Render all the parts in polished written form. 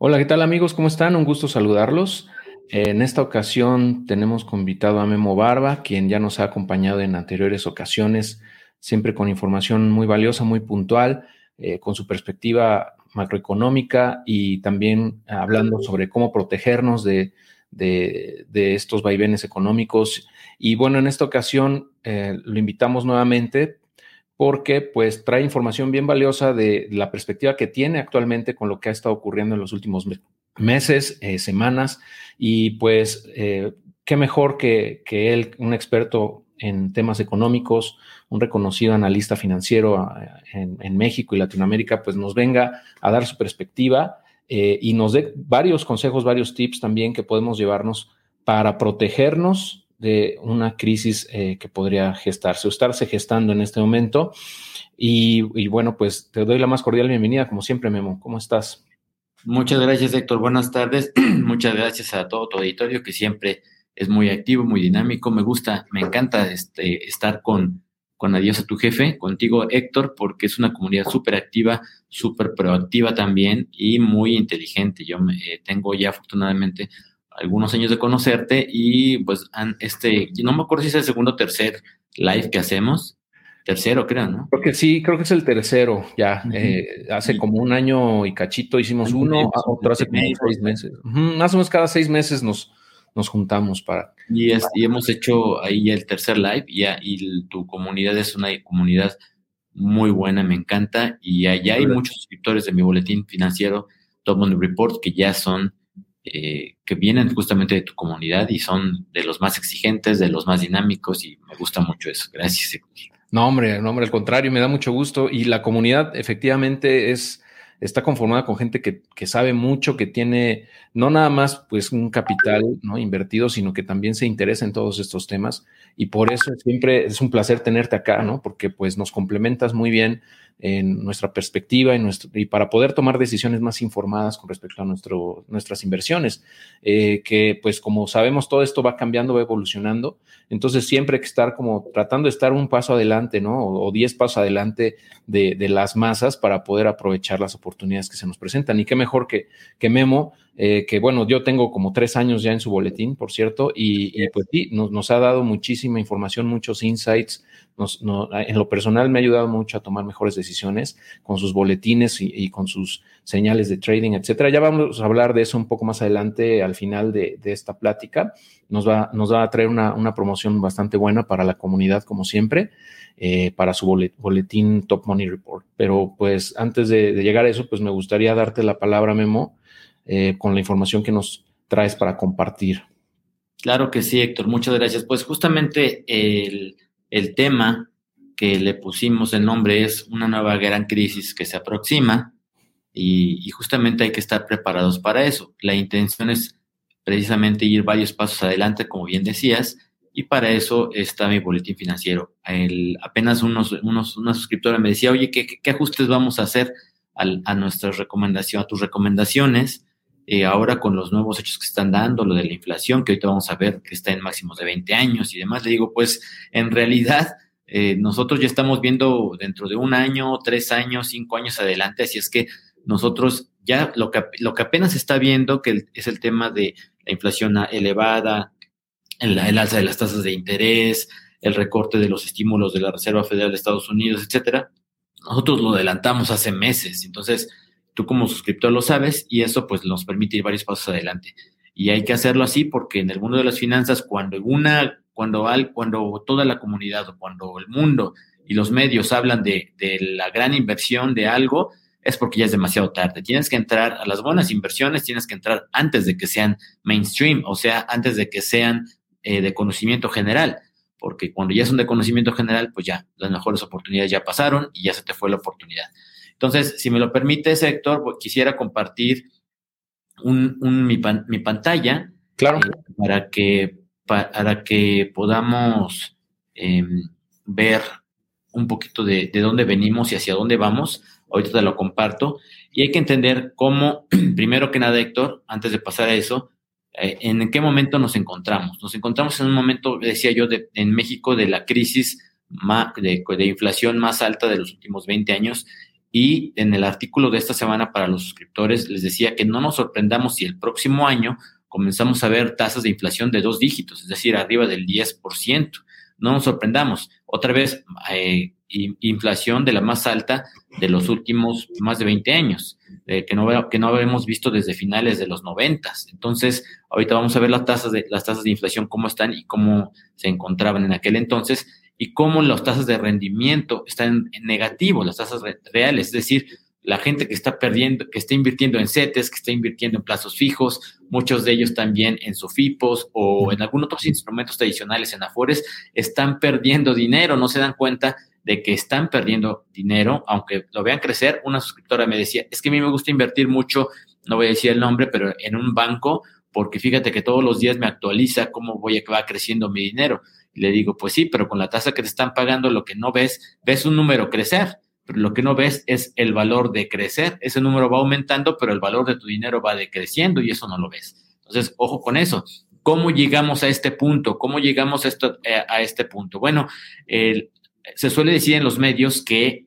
Hola, ¿qué tal amigos? ¿Cómo están? Un gusto saludarlos. En esta ocasión tenemos como invitado a Memo Barba, quien ya nos ha acompañado en anteriores ocasiones, siempre con información muy valiosa, muy puntual, con su perspectiva macroeconómica y también hablando sobre cómo protegernos de estos vaivenes económicos. Y bueno, en esta ocasión lo invitamos nuevamente porque pues trae información bien valiosa de la perspectiva que tiene actualmente con lo que ha estado ocurriendo en los últimos meses, semanas, y pues qué mejor que él, un experto en temas económicos, un reconocido analista financiero en México y Latinoamérica, pues nos venga a dar su perspectiva y nos dé varios consejos, varios tips también que podemos llevarnos para protegernos de una crisis que podría gestarse o estarse gestando en este momento. Y bueno, pues te doy la más cordial bienvenida, como siempre, Memo. ¿Cómo estás? Muchas gracias, Héctor. Buenas tardes. Muchas gracias a todo tu auditorio que siempre es muy activo, muy dinámico. Me encanta estar con Adiós a tu Jefe, contigo, Héctor, porque es una comunidad súper activa, súper proactiva también y muy inteligente. Yo tengo ya afortunadamente algunos años de conocerte y pues no me acuerdo si es el segundo o tercer live que hacemos. Tercero, creo, ¿no? Creo que sí, creo que es el tercero ya. Uh-huh. Hace como un año y cachito hicimos uno, otro hace como 6 meses. Uh-huh. Más o menos cada 6 meses nos juntamos para... Y hemos hecho ahí ya el tercer live y tu comunidad es una comunidad muy buena, me encanta. Y allá hay muchos suscriptores de mi boletín financiero, Top Money Report, que ya son... que vienen justamente de tu comunidad y son de los más exigentes, de los más dinámicos, y me gusta mucho eso. Gracias, Héctor. No, hombre, al contrario, me da mucho gusto. Y la comunidad efectivamente está conformada con gente que sabe mucho, que tiene no nada más pues un capital, ¿no?, invertido, sino que también se interesa en todos estos temas, y por eso siempre es un placer tenerte acá, ¿no? Porque pues nos complementas muy bien en nuestra perspectiva y para poder tomar decisiones más informadas con respecto a nuestras inversiones, que pues como sabemos todo esto va cambiando, va evolucionando, entonces siempre hay que estar como tratando de estar un paso adelante, ¿no? O 10 pasos adelante de las masas para poder aprovechar las oportunidades que se nos presentan. Y qué mejor que Memo, que bueno, yo tengo como 3 años ya en su boletín, por cierto, y pues sí, nos ha dado muchísima información, muchos insights. En lo personal me ha ayudado mucho a tomar mejores decisiones con sus boletines y con sus señales de trading, etcétera. Ya vamos a hablar de eso un poco más adelante. Al final de esta plática nos va a traer una promoción bastante buena para la comunidad, como siempre, para su boletín Top Money Report. Pero pues antes de llegar a eso, pues me gustaría darte la palabra, Memo, con la información que nos traes para compartir. Claro que sí, Héctor. Muchas gracias. Pues justamente el tema que le pusimos el nombre es una nueva gran crisis que se aproxima y justamente hay que estar preparados para eso. La intención es precisamente ir varios pasos adelante, como bien decías, y para eso está mi boletín financiero. Apenas una suscriptora me decía, oye, ¿qué ajustes vamos a hacer a nuestras recomendaciones, a tus recomendaciones? Ahora con los nuevos hechos que están dando, lo de la inflación, que ahorita vamos a ver que está en máximos de 20 años y demás, le digo, pues en realidad nosotros ya estamos viendo dentro de 1 año, 3 años, 5 años adelante, así es que nosotros ya lo que apenas se está viendo, que es el tema de la inflación elevada, el alza de las tasas de interés, el recorte de los estímulos de la Reserva Federal de Estados Unidos, etcétera, nosotros lo adelantamos hace meses, entonces... Tú como suscriptor lo sabes y eso pues nos permite ir varios pasos adelante. Y hay que hacerlo así porque en el mundo de las finanzas cuando toda la comunidad o cuando el mundo y los medios hablan de la gran inversión de algo es porque ya es demasiado tarde. Tienes que entrar a las buenas inversiones, tienes que entrar antes de que sean mainstream, o sea, antes de que sean de conocimiento general. Porque cuando ya son de conocimiento general, pues ya las mejores oportunidades ya pasaron y ya se te fue la oportunidad. Entonces, si me lo permite, Héctor, quisiera compartir mi pantalla. Claro. Para que podamos ver un poquito de dónde venimos y hacia dónde vamos. Ahorita te lo comparto. Y hay que entender cómo, primero que nada, Héctor, antes de pasar a eso, en qué momento nos encontramos. Nos encontramos en un momento, decía yo, en México de la crisis de inflación más alta de los últimos 20 años, Y en el artículo de esta semana para los suscriptores les decía que no nos sorprendamos si el próximo año comenzamos a ver tasas de inflación de 2 dígitos, es decir, arriba del 10%. No nos sorprendamos. Otra vez, inflación de la más alta de los últimos más de 20 años, que no habíamos visto desde finales de los 90s. Entonces, ahorita vamos a ver las tasas de inflación, cómo están y cómo se encontraban en aquel entonces, y cómo las tasas de rendimiento están en negativo, las tasas reales, es decir, la gente que está perdiendo, que está invirtiendo en CETES, que está invirtiendo en plazos fijos, muchos de ellos también en SOFIPOS o en algunos otros instrumentos tradicionales, en Afores, están perdiendo dinero, no se dan cuenta de que están perdiendo dinero, aunque lo vean crecer. Una suscriptora me decía, es que a mí me gusta invertir mucho, no voy a decir el nombre, pero en un banco, porque fíjate que todos los días me actualiza cómo va creciendo mi dinero. Y le digo, pues sí, pero con la tasa que te están pagando, lo que no ves un número crecer, pero lo que no ves es el valor de crecer. Ese número va aumentando, pero el valor de tu dinero va decreciendo y eso no lo ves. Entonces, ojo con eso. ¿Cómo llegamos a este punto? Bueno, se suele decir en los medios que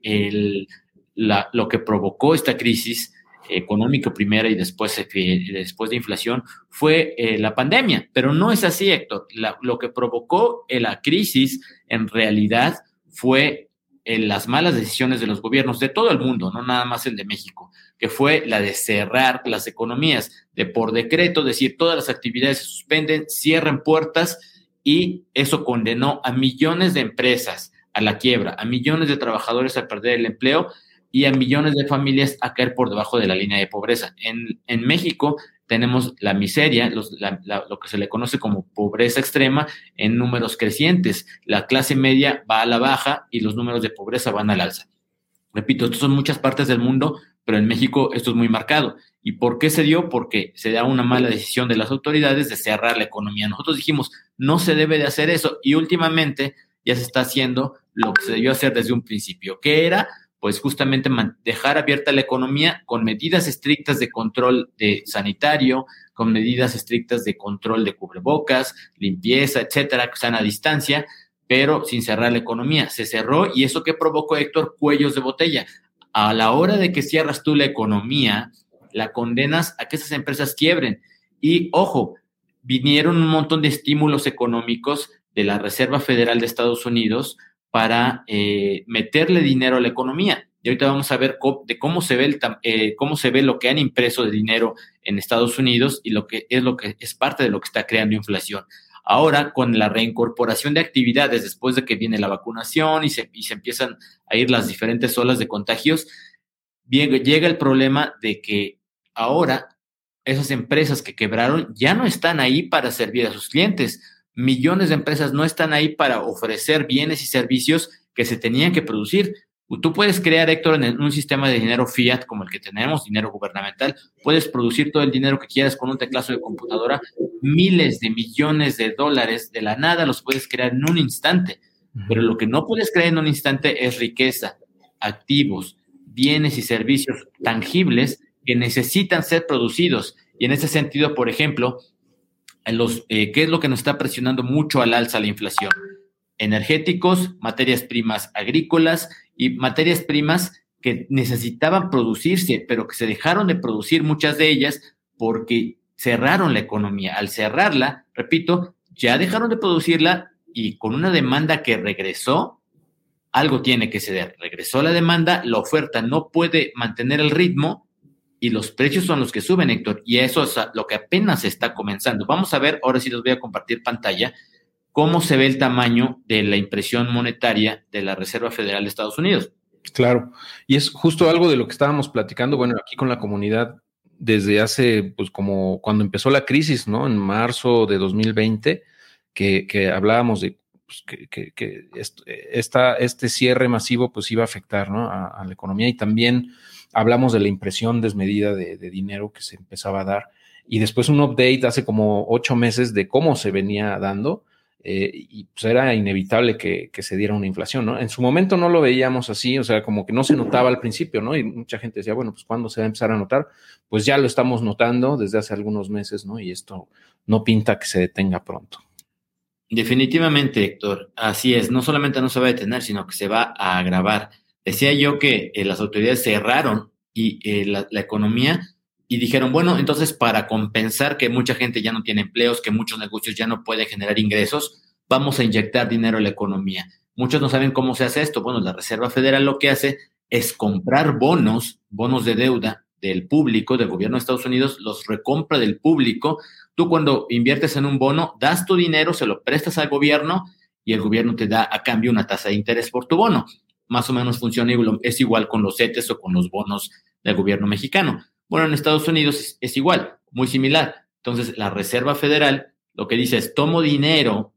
lo que provocó esta crisis económica primera y después de inflación fue la pandemia, pero no es así, Héctor. Lo que provocó la crisis en realidad fue las malas decisiones de los gobiernos de todo el mundo, no nada más el de México, que fue la de cerrar las economías, de por decreto decir todas las actividades se suspenden, cierren puertas, y eso condenó a millones de empresas a la quiebra, a millones de trabajadores a perder el empleo y a millones de familias a caer por debajo de la línea de pobreza. En México tenemos la miseria, lo que se le conoce como pobreza extrema, en números crecientes. La clase media va a la baja y los números de pobreza van al alza. Repito, esto son muchas partes del mundo, pero en México esto es muy marcado. ¿Y por qué se dio? Porque se da una mala decisión de las autoridades de cerrar la economía. Nosotros dijimos, no se debe de hacer eso, y últimamente ya se está haciendo lo que se debió hacer desde un principio, que era, pues, justamente dejar abierta la economía con medidas estrictas de control de sanitario, con medidas estrictas de control de cubrebocas, limpieza, etcétera, sana distancia, pero sin cerrar la economía. Se cerró, y eso que provocó, Héctor, cuellos de botella. A la hora de que cierras tú la economía, la condenas a que esas empresas quiebren. Y, ojo, vinieron un montón de estímulos económicos de la Reserva Federal de Estados Unidos para meterle dinero a la economía. Y ahorita vamos a ver cómo se ve lo que han impreso de dinero en Estados Unidos y lo que es parte de lo que está creando inflación. Ahora, con la reincorporación de actividades después de que viene la vacunación y se empiezan a ir las diferentes olas de contagios, llega el problema de que ahora esas empresas que quebraron ya no están ahí para servir a sus clientes. Millones de empresas no están ahí para ofrecer bienes y servicios que se tenían que producir. Tú puedes crear, Héctor, en un sistema de dinero fiat como el que tenemos, dinero gubernamental, puedes producir todo el dinero que quieras con un teclazo de computadora, miles de millones de dólares de la nada los puedes crear en un instante, pero lo que no puedes crear en un instante es riqueza, activos, bienes y servicios tangibles que necesitan ser producidos. Y en ese sentido, por ejemplo, ¿qué es lo que nos está presionando mucho al alza la inflación? Energéticos, materias primas agrícolas y materias primas que necesitaban producirse, pero que se dejaron de producir muchas de ellas porque cerraron la economía. Al cerrarla, repito, ya dejaron de producirla, y con una demanda que regresó, algo tiene que ceder. Regresó la demanda, la oferta no puede mantener el ritmo, y los precios son los que suben, Héctor, y eso es lo que apenas está comenzando. Vamos a ver, ahora sí les voy a compartir pantalla, cómo se ve el tamaño de la impresión monetaria de la Reserva Federal de Estados Unidos. Claro, y es justo algo de lo que estábamos platicando, bueno, aquí con la comunidad desde hace, pues, como cuando empezó la crisis, ¿no? En marzo de 2020, que hablábamos de pues, que este cierre masivo pues iba a afectar, ¿no?, a la economía, y también hablamos de la impresión desmedida de dinero que se empezaba a dar, y después un update hace como 8 meses de cómo se venía dando, y pues era inevitable que se diera una inflación, ¿no? En su momento no lo veíamos así, o sea, como que no se notaba al principio, ¿no? Y mucha gente decía, bueno, pues ¿cuándo se va a empezar a notar? Pues ya lo estamos notando desde hace algunos meses, ¿no? Y esto no pinta que se detenga pronto. Definitivamente, Héctor, así es. No solamente no se va a detener, sino que se va a agravar. Decía yo que las autoridades cerraron y la economía y dijeron, bueno, entonces para compensar que mucha gente ya no tiene empleos, que muchos negocios ya no pueden generar ingresos, vamos a inyectar dinero a la economía. Muchos no saben cómo se hace esto. Bueno, la Reserva Federal lo que hace es comprar bonos de deuda del público, del gobierno de Estados Unidos, los recompra del público. Tú cuando inviertes en un bono, das tu dinero, se lo prestas al gobierno y el gobierno te da a cambio una tasa de interés por tu bono. Más o menos funciona igual, es igual con los CETES o con los bonos del gobierno mexicano. Bueno, en Estados Unidos es igual, muy similar. Entonces, la Reserva Federal lo que dice es, tomo dinero,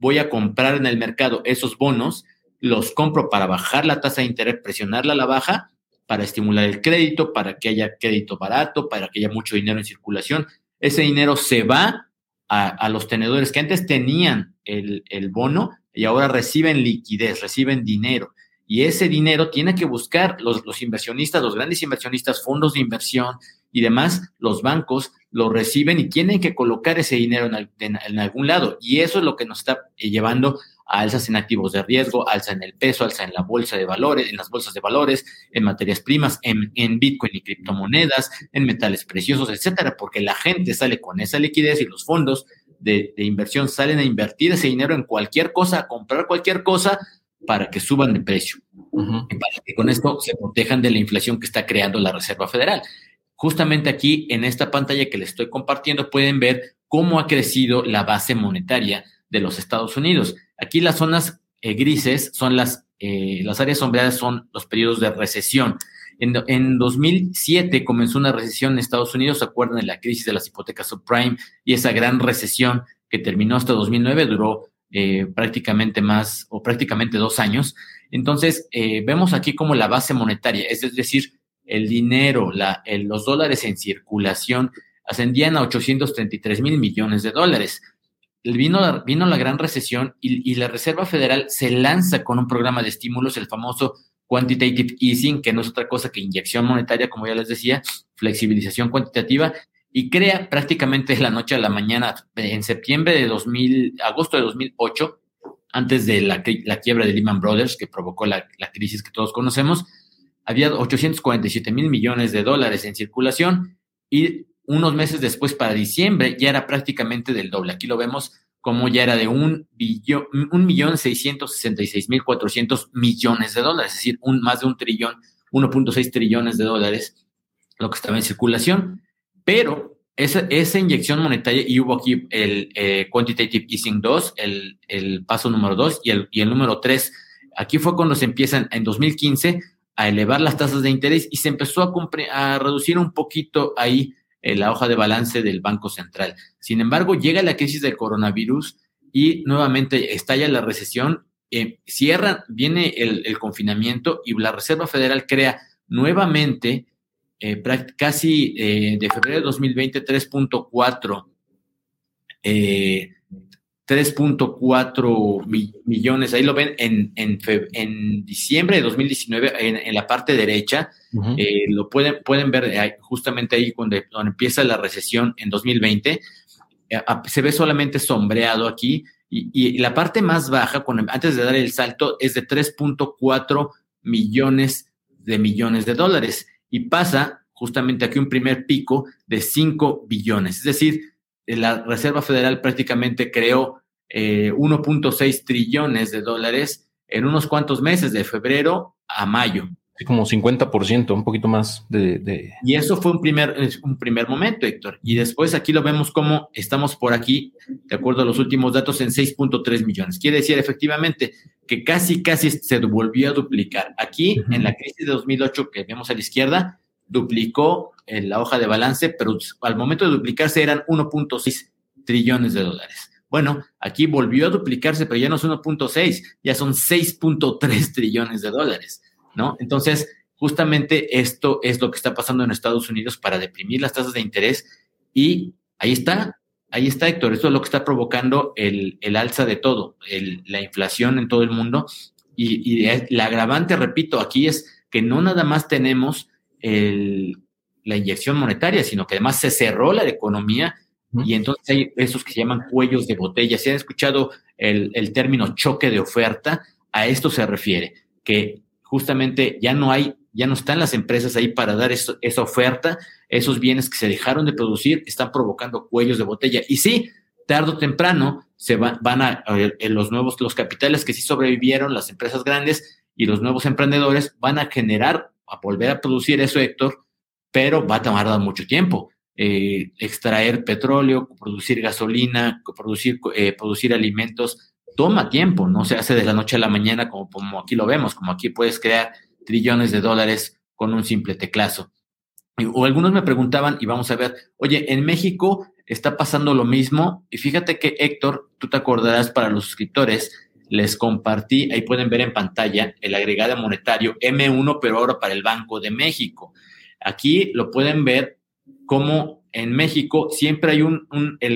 voy a comprar en el mercado esos bonos, los compro para bajar la tasa de interés, presionarla a la baja, para estimular el crédito, para que haya crédito barato, para que haya mucho dinero en circulación. Ese dinero se va a los tenedores que antes tenían el bono y ahora reciben liquidez, reciben dinero. Y ese dinero tiene que buscar los inversionistas, los grandes inversionistas, fondos de inversión y demás, los bancos lo reciben y tienen que colocar ese dinero en algún lado. Y eso es lo que nos está llevando a alzas en activos de riesgo, alza en el peso, alza en la bolsa de valores, en las bolsas de valores, en materias primas, en Bitcoin y criptomonedas, en metales preciosos, etcétera, porque la gente sale con esa liquidez y los fondos de inversión salen a invertir ese dinero en cualquier cosa, a comprar cualquier cosa para que suban de precio. Uh-huh. Y para que con esto se protejan de la inflación que está creando la Reserva Federal. Justamente aquí, en esta pantalla que les estoy compartiendo, pueden ver cómo ha crecido la base monetaria de los Estados Unidos. Aquí las zonas grises son las áreas sombreadas son los periodos de recesión. En 2007 comenzó una recesión en Estados Unidos, ¿se acuerdan de la crisis de las hipotecas subprime? Y esa gran recesión que terminó hasta 2009 duró prácticamente 2 años. Entonces, vemos aquí como la base monetaria, es decir, el dinero, los dólares en circulación ascendían a 833 mil millones de dólares. Vino la gran recesión y la Reserva Federal se lanza con un programa de estímulos, el famoso quantitative easing, que no es otra cosa que inyección monetaria, como ya les decía, flexibilización cuantitativa, y crea prácticamente de la noche a la mañana, en agosto de 2008, antes de la quiebra de Lehman Brothers, que provocó la crisis que todos conocemos, había 847 mil millones de dólares en circulación y unos meses después, para diciembre, ya era prácticamente del doble. Aquí lo vemos como ya era de 1.666.400 millones de dólares, es decir, más de 1 trillón, 1.6 trillones de dólares, lo que estaba en circulación. Pero esa inyección monetaria, y hubo aquí el Quantitative Easing 2, el paso número 2 y el número 3, aquí fue cuando se empiezan en 2015 a elevar las tasas de interés y se empezó a reducir un poquito ahí la hoja de balance del Banco Central. Sin embargo, llega la crisis del coronavirus y nuevamente estalla la recesión, viene el confinamiento y la Reserva Federal crea nuevamente de febrero de 2020 3.4 millones, ahí lo ven en diciembre de 2019 en la parte derecha. Uh-huh. Lo pueden ver justamente ahí cuando empieza la recesión en 2020, se ve solamente sombreado aquí y la parte más baja antes de dar el salto es de 3.4 millones de dólares y pasa justamente aquí un primer pico de 5 billones, es decir, la Reserva Federal prácticamente creó 1.6 trillones de dólares en unos cuantos meses, de febrero a mayo. Sí, como 50%, un poquito más de... Y eso fue un primer momento, Héctor. Y después aquí lo vemos como estamos por aquí, de acuerdo a los últimos datos, en 6.3 millones. Quiere decir, efectivamente, que casi se volvió a duplicar. Aquí, uh-huh, en la crisis de 2008 que vemos a la izquierda, duplicó en la hoja de balance, pero al momento de duplicarse eran 1.6 trillones de dólares. Bueno, aquí volvió a duplicarse, pero ya no es 1.6, ya son 6.3 trillones de dólares, ¿no? Entonces, justamente esto es lo que está pasando en Estados Unidos para deprimir las tasas de interés y ahí está, Héctor, esto es lo que está provocando el alza de todo, la inflación en todo el mundo y la agravante, repito, aquí es que no nada más tenemos la inyección monetaria, sino que además se cerró la economía. Y entonces hay esos que se llaman cuellos de botella. Si han escuchado el término choque de oferta, a esto se refiere, que justamente ya no están las empresas ahí para dar esa oferta, esos bienes que se dejaron de producir están provocando cuellos de botella. Y sí, tarde o temprano se los capitales que sí sobrevivieron, las empresas grandes y los nuevos emprendedores van a generar, a volver a producir eso, Héctor, pero va a tardar mucho tiempo. Extraer petróleo, producir gasolina, producir alimentos, toma tiempo, no se hace de la noche a la mañana como aquí lo vemos, como aquí puedes crear trillones de dólares con un simple teclazo. O algunos me preguntaban, y vamos a ver, oye, en México está pasando lo mismo, y fíjate que, Héctor, tú te acordarás, para los suscriptores, les compartí, ahí pueden ver en pantalla, el agregado monetario M1, pero ahora para el Banco de México. Aquí lo pueden ver como en México siempre hay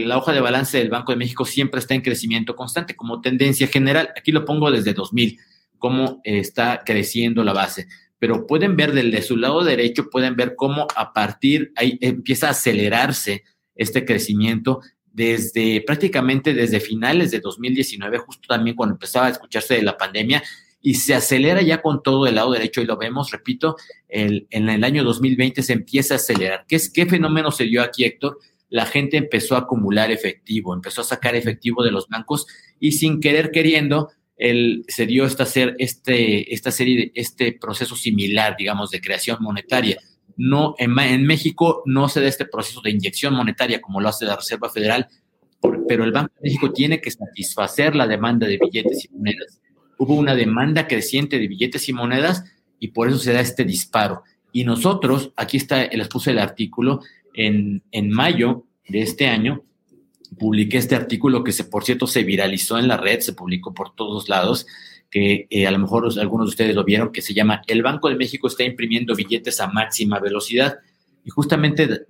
la hoja de balance del Banco de México siempre está en crecimiento constante, como tendencia general. Aquí lo pongo desde 2000, cómo está creciendo la base. Pero pueden ver desde su lado derecho, pueden ver cómo a partir, ahí empieza a acelerarse este crecimiento prácticamente desde finales de 2019, justo también cuando empezaba a escucharse de la pandemia, y se acelera ya con todo el lado derecho, y lo vemos, repito, en el año 2020 se empieza a acelerar. ¿Qué fenómeno se dio aquí, Héctor? La gente empezó a acumular efectivo, empezó a sacar efectivo de los bancos, y sin querer queriendo, se dio este proceso similar, digamos, de creación monetaria. No, en México no se da este proceso de inyección monetaria como lo hace la Reserva Federal, pero el Banco de México tiene que satisfacer la demanda de billetes y monedas. Hubo una demanda creciente de billetes y monedas y por eso se da este disparo. Y nosotros, aquí está, les puse el artículo, en mayo de este año, publiqué este artículo que, por cierto, se viralizó en la red, se publicó por todos lados, que a lo mejor algunos de ustedes lo vieron, que se llama El Banco de México está imprimiendo billetes a máxima velocidad. Y justamente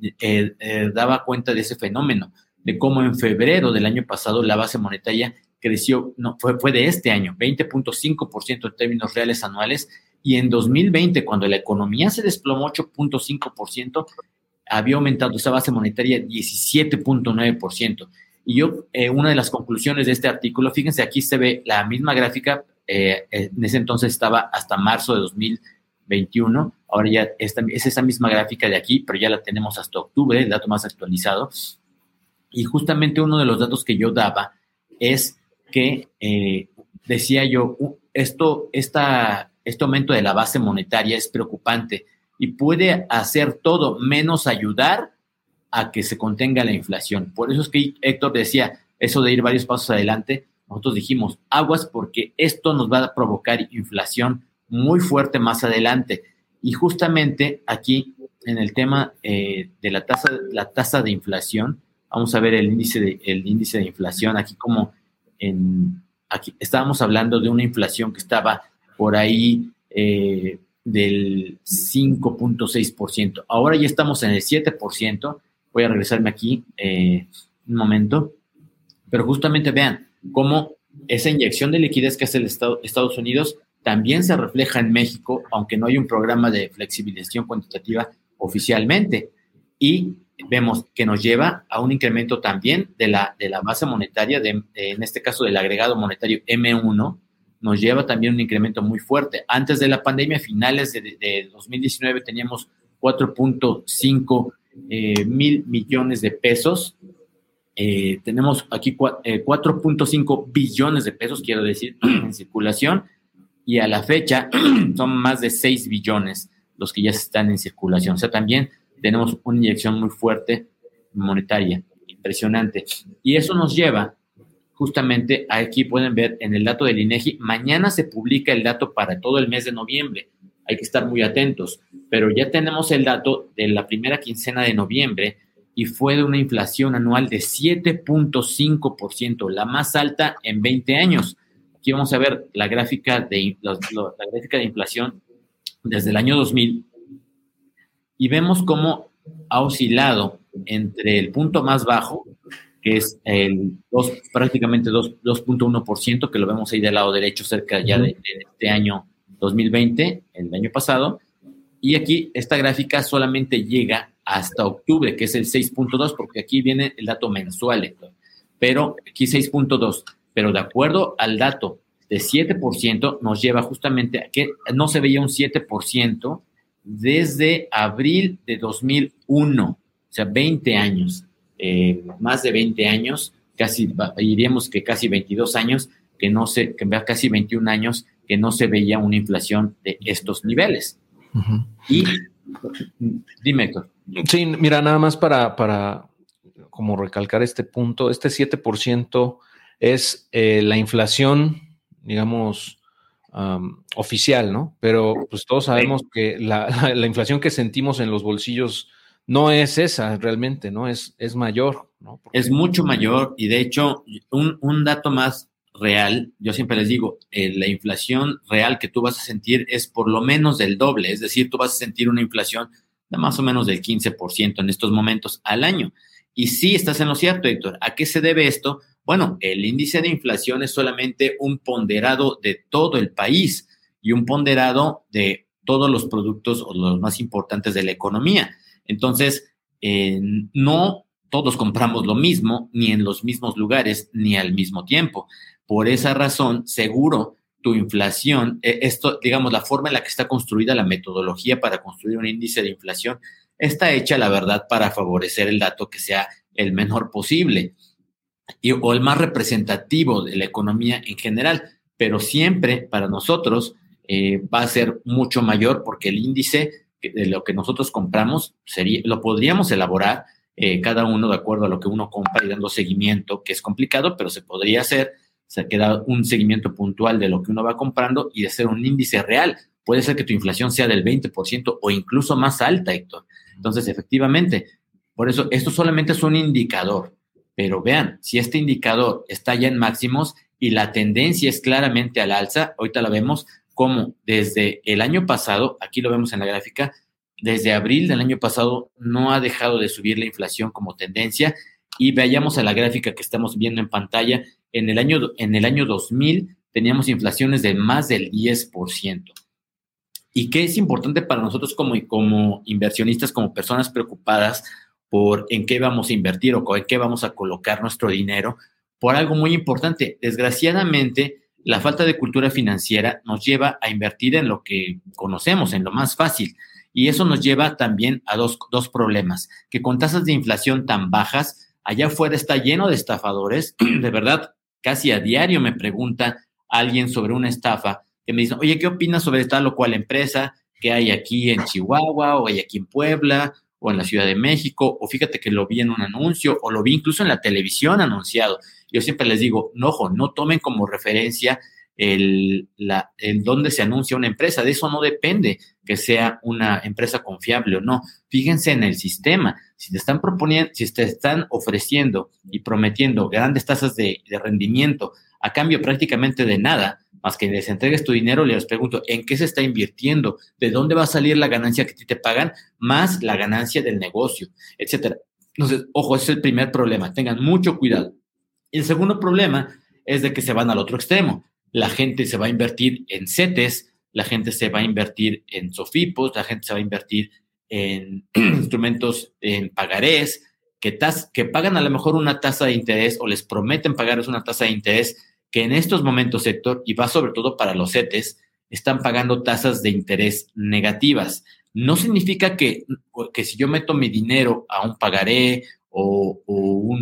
daba cuenta de ese fenómeno, de cómo en febrero del año pasado la base monetaria creció, fue de este año, 20.5% en términos reales anuales, y en 2020, cuando la economía se desplomó 8.5%, había aumentado esa base monetaria 17.9%. Y yo, una de las conclusiones de este artículo, fíjense, aquí se ve la misma gráfica, en ese entonces estaba hasta marzo de 2021, ahora ya es esa misma gráfica de aquí, pero ya la tenemos hasta octubre, el dato más actualizado, y justamente uno de los datos que yo daba es que, decía yo, este aumento de la base monetaria es preocupante y puede hacer todo menos ayudar a que se contenga la inflación. Por eso es que Héctor decía eso de ir varios pasos adelante. Nosotros dijimos, aguas, porque esto nos va a provocar inflación muy fuerte más adelante. Y justamente aquí, en el tema de la tasa de inflación, vamos a ver el índice de inflación. Aquí aquí estábamos hablando de una inflación que estaba por ahí del 5.6%. Ahora ya estamos en el 7%. Voy a regresarme aquí un momento. Pero justamente vean cómo esa inyección de liquidez que hace el Estados Unidos también se refleja en México, aunque no hay un programa de flexibilización cuantitativa oficialmente. Y vemos que nos lleva a un incremento también de la base monetaria, en este caso del agregado monetario M1, nos lleva también un incremento muy fuerte. Antes de la pandemia, finales de 2019, teníamos 4.5 mil millones de pesos. Tenemos aquí 4.5 billones de pesos, quiero decir, en circulación, y a la fecha son más de 6 billones los que ya están en circulación. O sea, también tenemos una inyección muy fuerte monetaria, impresionante. Y eso nos lleva justamente, aquí pueden ver en el dato del INEGI, mañana se publica el dato para todo el mes de noviembre, hay que estar muy atentos, pero ya tenemos el dato de la primera quincena de noviembre y fue de una inflación anual de 7.5%, la más alta en 20 años. Aquí vamos a ver la gráfica de inflación desde el año 2000, y vemos cómo ha oscilado entre el punto más bajo, que es prácticamente 2.1%, que lo vemos ahí del lado derecho, cerca ya de este año 2020, el año pasado, y aquí esta gráfica solamente llega hasta octubre, que es el 6.2%, porque aquí viene el dato mensual, pero aquí 6.2%, pero de acuerdo al dato de 7% nos lleva justamente a que no se veía un 7% desde abril de 2001, o sea, 20 años, más de 20 años, casi, diríamos que casi 22 años, que no se, que casi 21 años que no se veía una inflación de estos niveles. Uh-huh. Y dime, Héctor. Sí, mira, nada más para como recalcar este punto, este 7% es la inflación, digamos, oficial, ¿no? Pero pues todos sabemos que la inflación que sentimos en los bolsillos no es esa realmente, ¿no? Es mayor, ¿no? Porque es mucho mayor y de hecho un dato más real, yo siempre les digo, la inflación real que tú vas a sentir es por lo menos del doble, es decir, tú vas a sentir una inflación de más o menos del 15% en estos momentos al año. Y sí, estás en lo cierto, Héctor. ¿A qué se debe esto? Bueno, el índice de inflación es solamente un ponderado de todo el país y un ponderado de todos los productos o los más importantes de la economía. Entonces, no todos compramos lo mismo, ni en los mismos lugares, ni al mismo tiempo. Por esa razón, seguro, tu inflación, esto, digamos, la forma en la que está construida la metodología para construir un índice de inflación está hecha, la verdad, para favorecer el dato que sea el menor posible o el más representativo de la economía en general. Pero siempre, para nosotros, va a ser mucho mayor porque el índice de lo que nosotros compramos lo podríamos elaborar cada uno de acuerdo a lo que uno compra y dando seguimiento, que es complicado, pero se podría hacer. Se queda un seguimiento puntual de lo que uno va comprando y de ser un índice real. Puede ser que tu inflación sea del 20% o incluso más alta, Héctor. Entonces, efectivamente, por eso esto solamente es un indicador. Pero vean, si este indicador está ya en máximos y la tendencia es claramente al alza, ahorita la vemos como desde el año pasado, aquí lo vemos en la gráfica, desde abril del año pasado no ha dejado de subir la inflación como tendencia. Y vayamos a la gráfica que estamos viendo en pantalla. En el año 2000 teníamos inflaciones de más del 10%. ¿Y qué es importante para nosotros como inversionistas, como personas preocupadas por en qué vamos a invertir o en qué vamos a colocar nuestro dinero? Por algo muy importante. Desgraciadamente, la falta de cultura financiera nos lleva a invertir en lo que conocemos, en lo más fácil. Y eso nos lleva también a dos problemas. Que con tasas de inflación tan bajas, allá afuera está lleno de estafadores. De verdad, casi a diario me pregunta alguien sobre una estafa que me dicen, oye, ¿qué opinas sobre tal o cual empresa que hay aquí en Chihuahua o hay aquí en Puebla o en la Ciudad de México? O fíjate que lo vi en un anuncio o lo vi incluso en la televisión anunciado. Yo siempre les digo, ojo, no tomen como referencia el dónde se anuncia una empresa. De eso no depende que sea una empresa confiable o no. Fíjense en el sistema. Si te están ofreciendo y prometiendo grandes tasas de rendimiento a cambio prácticamente de nada, más que les entregues tu dinero, les pregunto, ¿en qué se está invirtiendo? ¿De dónde va a salir la ganancia que te pagan? Más la ganancia del negocio, etcétera. Entonces, ojo, ese es el primer problema. Tengan mucho cuidado. El segundo problema es de que se van al otro extremo. La gente se va a invertir en CETES, la gente se va a invertir en SOFIPOS, la gente se va a invertir en instrumentos en pagarés, que pagan a lo mejor una tasa de interés o les prometen pagarles una tasa de interés que en estos momentos, Héctor, y va sobre todo para los CETES, están pagando tasas de interés negativas. No significa que si yo meto mi dinero a un pagaré o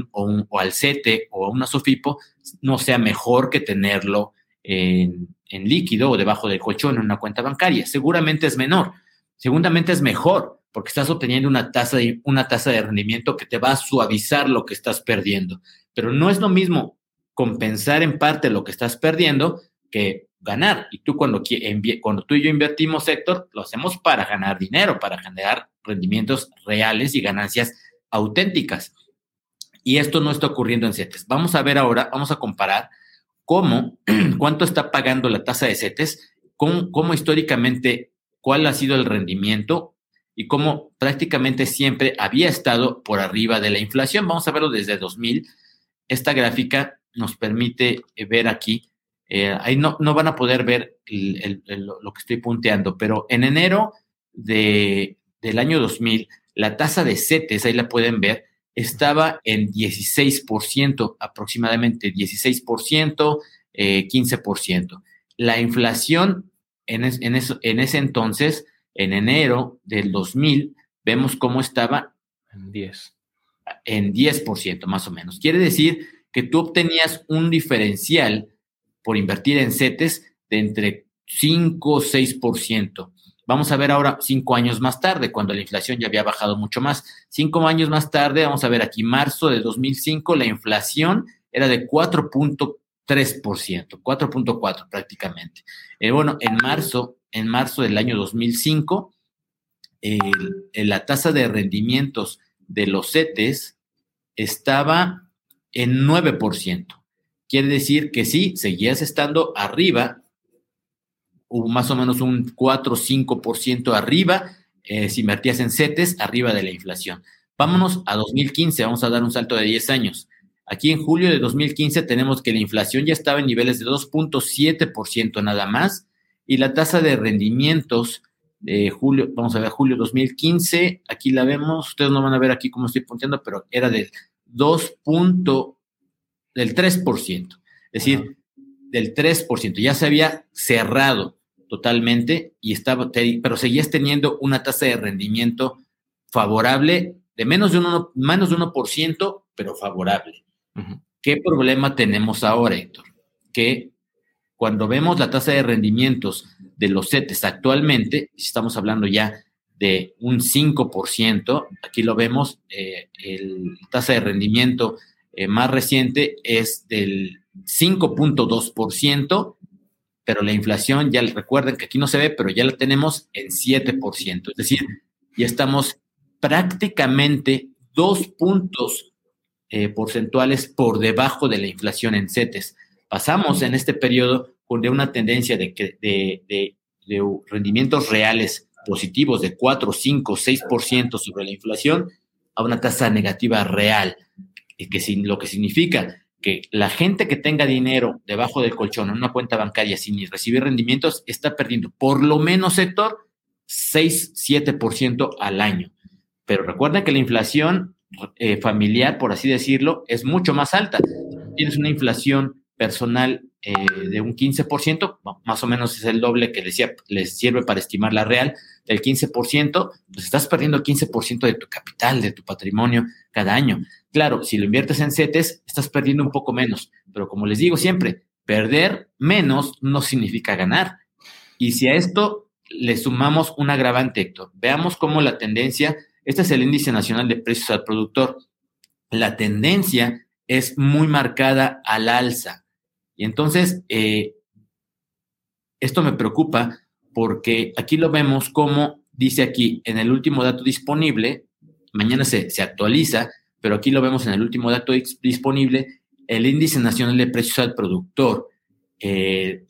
al CETE o a una SOFIPO, no sea mejor que tenerlo en líquido o debajo del colchón en una cuenta bancaria. Seguramente es menor. Seguramente es mejor porque estás obteniendo una tasa de rendimiento que te va a suavizar lo que estás perdiendo. Pero no es lo mismo compensar en parte lo que estás perdiendo que ganar. Y tú cuando tú y yo invertimos, Héctor, lo hacemos para ganar dinero, para generar rendimientos reales y ganancias auténticas. Y esto no está ocurriendo en CETES. Vamos a ver ahora, vamos a comparar cuánto está pagando la tasa de CETES, cómo históricamente, cuál ha sido el rendimiento y cómo prácticamente siempre había estado por arriba de la inflación. Vamos a verlo desde 2000. Esta gráfica nos permite ver aquí, ahí no van a poder ver lo que estoy punteando, pero en enero del año 2000, la tasa de CETES, ahí la pueden ver, estaba en 16%, aproximadamente 16%, 15%. La inflación en ese entonces, en enero del 2000, vemos cómo estaba en 10%. En 10% más o menos. Quiere decir que tú obtenías un diferencial por invertir en CETES de entre 5 o 6%. Vamos a ver ahora 5 años más tarde, cuando la inflación ya había bajado mucho más. 5 años más tarde, vamos a ver aquí marzo de 2005, la inflación era de 4.3%, 4.4 prácticamente. Bueno, en marzo del año 2005, la tasa de rendimientos de los CETES estaba en 9%. Quiere decir que sí, seguías estando arriba, más o menos un 4 o 5% arriba, si invertías en CETES, arriba de la inflación. Vámonos a 2015, vamos a dar un salto de 10 años. Aquí en julio de 2015 tenemos que la inflación ya estaba en niveles de 2.7% nada más, y la tasa de rendimientos de julio, vamos a ver, julio 2015, aquí la vemos, ustedes no van a ver aquí cómo estoy punteando, pero era del 3%, es decir, del 3%, ya se había cerrado totalmente, y estaba, pero seguías teniendo una tasa de rendimiento favorable de menos de 1%, pero favorable. Uh-huh. ¿Qué problema tenemos ahora, Héctor? Que cuando vemos la tasa de rendimientos de los CETES actualmente, estamos hablando ya de un 5%, aquí lo vemos, la tasa de rendimiento más reciente es del 5.2%, pero la inflación, ya recuerden que aquí no se ve, pero ya la tenemos en 7%, es decir, ya estamos prácticamente 2 puntos porcentuales por debajo de la inflación en CETES. Pasamos en este periodo de una tendencia de rendimientos reales positivos de 4, 5, 6% sobre la inflación a una tasa negativa real, lo que significa que la gente que tenga dinero debajo del colchón en una cuenta bancaria sin recibir rendimientos está perdiendo por lo menos, Héctor, 6, 7% al año. Pero recuerden que la inflación familiar, por así decirlo, es mucho más alta. Tienes una inflación personal de un 15%, más o menos es el doble que les sirve para estimar la real, del 15%, pues estás perdiendo el 15% de tu capital, de tu patrimonio cada año. Claro, si lo inviertes en CETES, estás perdiendo un poco menos, pero como les digo siempre, perder menos no significa ganar. Y si a esto le sumamos un agravante, Héctor, veamos cómo la tendencia, este es el Índice Nacional de Precios al Productor, la tendencia es muy marcada al alza. Y entonces, esto me preocupa porque aquí lo vemos como dice aquí en el último dato disponible, mañana se actualiza, pero aquí lo vemos en el último dato disponible, el Índice Nacional de Precios al Productor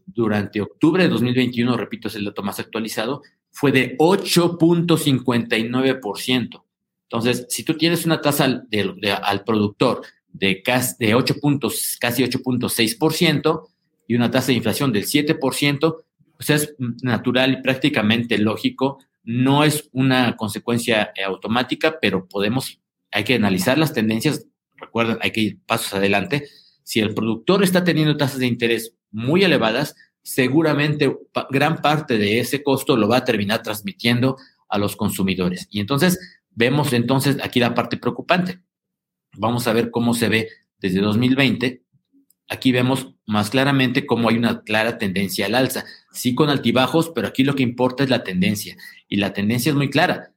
durante octubre de 2021, repito, es el dato más actualizado, fue de 8.59%. Entonces, si tú tienes una tasa al productor de casi 8.6% y una tasa de inflación del 7%, pues es natural y prácticamente lógico. No es una consecuencia automática, pero hay que analizar las tendencias. Recuerden, hay que ir pasos adelante. Si el productor está teniendo tasas de interés muy elevadas, seguramente gran parte de ese costo lo va a terminar transmitiendo a los consumidores. Y entonces, vemos entonces aquí la parte preocupante. Vamos a ver cómo se ve desde 2020. Aquí vemos más claramente cómo hay una clara tendencia al alza. Sí con altibajos, pero aquí lo que importa es la tendencia. Y la tendencia es muy clara.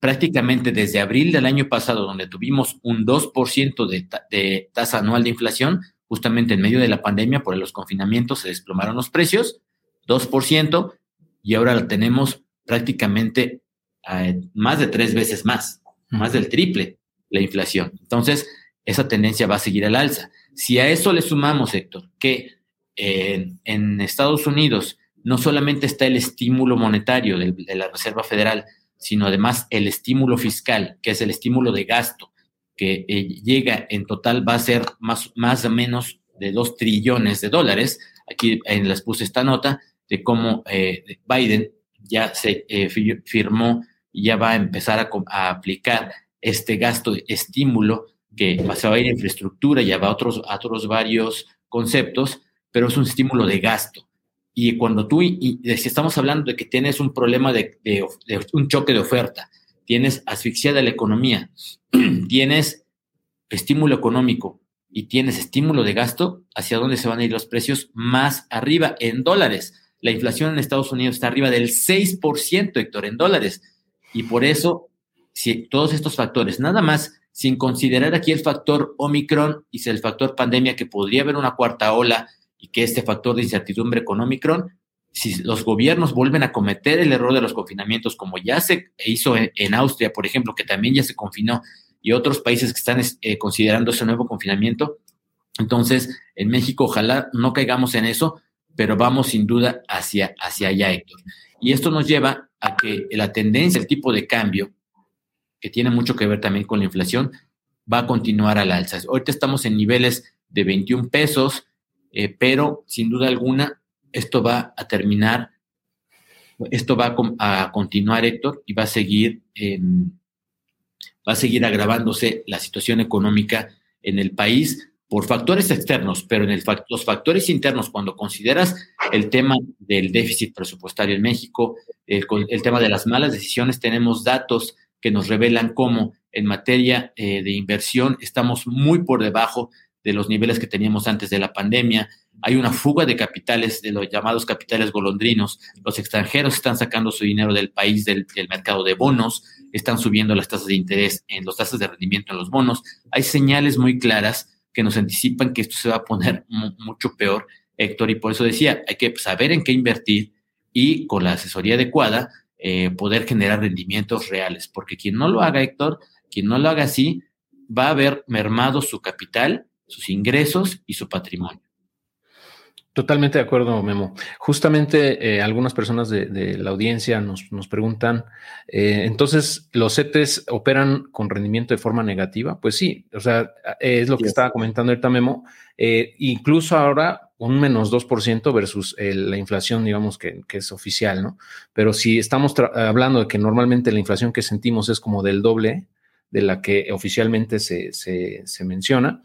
Prácticamente desde abril del año pasado, donde tuvimos un 2% de tasa anual de inflación, justamente en medio de la pandemia por los confinamientos se desplomaron los precios, 2%, y ahora la tenemos prácticamente más de 3 veces más del triple la inflación. Entonces, esa tendencia va a seguir al alza. Si a eso le sumamos, Héctor, que en Estados Unidos no solamente está el estímulo monetario de la Reserva Federal, sino además el estímulo fiscal, que es el estímulo de gasto, que llega en total, va a ser más o menos de $2 trillones. Aquí les puse esta nota de cómo Biden ya se firmó y ya va a empezar a aplicar este gasto de estímulo que va a ir a infraestructura y ya va a otros varios conceptos, pero es un estímulo de gasto. Y cuando tú, si estamos hablando de que tienes un problema de un choque de oferta, tienes asfixiada la economía, tienes estímulo económico y tienes estímulo de gasto, ¿hacia dónde se van a ir los precios? Más arriba, en dólares. La inflación en Estados Unidos está arriba del 6%, Héctor, en dólares. Y por eso, si todos estos factores, nada más, sin considerar aquí el factor Omicron y el factor pandemia, que podría haber una cuarta ola, y que este factor de incertidumbre con Omicron, si los gobiernos vuelven a cometer el error de los confinamientos, como ya se hizo en Austria, por ejemplo, que también ya se confinó, y otros países que están considerando ese nuevo confinamiento, entonces en México ojalá no caigamos en eso, pero vamos sin duda hacia allá, Héctor. Y esto nos lleva a que la tendencia, el tipo de cambio, que tiene mucho que ver también con la inflación, va a continuar al alza. Ahorita estamos en niveles de 21 pesos, pero sin duda alguna esto va a terminar, esto va a continuar, Héctor, y va a seguir agravándose la situación económica en el país por factores externos, pero en los factores internos, cuando consideras el tema del déficit presupuestario en México, el tema de las malas decisiones, tenemos datos que nos revelan cómo en materia de inversión estamos muy por debajo de los niveles que teníamos antes de la pandemia. Hay una fuga de capitales, de los llamados capitales golondrinos. Los extranjeros están sacando su dinero del país, del mercado de bonos, están subiendo las tasas de interés, en las tasas de rendimiento en los bonos. Hay señales muy claras que nos anticipan que esto se va a poner mucho peor, Héctor, y por eso decía, hay que saber en qué invertir y con la asesoría adecuada poder generar rendimientos reales, porque quien no lo haga, Héctor, quien no lo haga así, va a haber mermado su capital, sus ingresos y su patrimonio. Totalmente de acuerdo, Memo. Justamente algunas personas de la audiencia nos preguntan, entonces, ¿los CETES operan con rendimiento de forma negativa? Pues sí, o sea, es lo que estaba comentando ahorita Memo. Incluso ahora un menos 2% versus la inflación, digamos, que es oficial, ¿no? Pero si estamos hablando de que normalmente la inflación que sentimos es como del doble de la que oficialmente se menciona,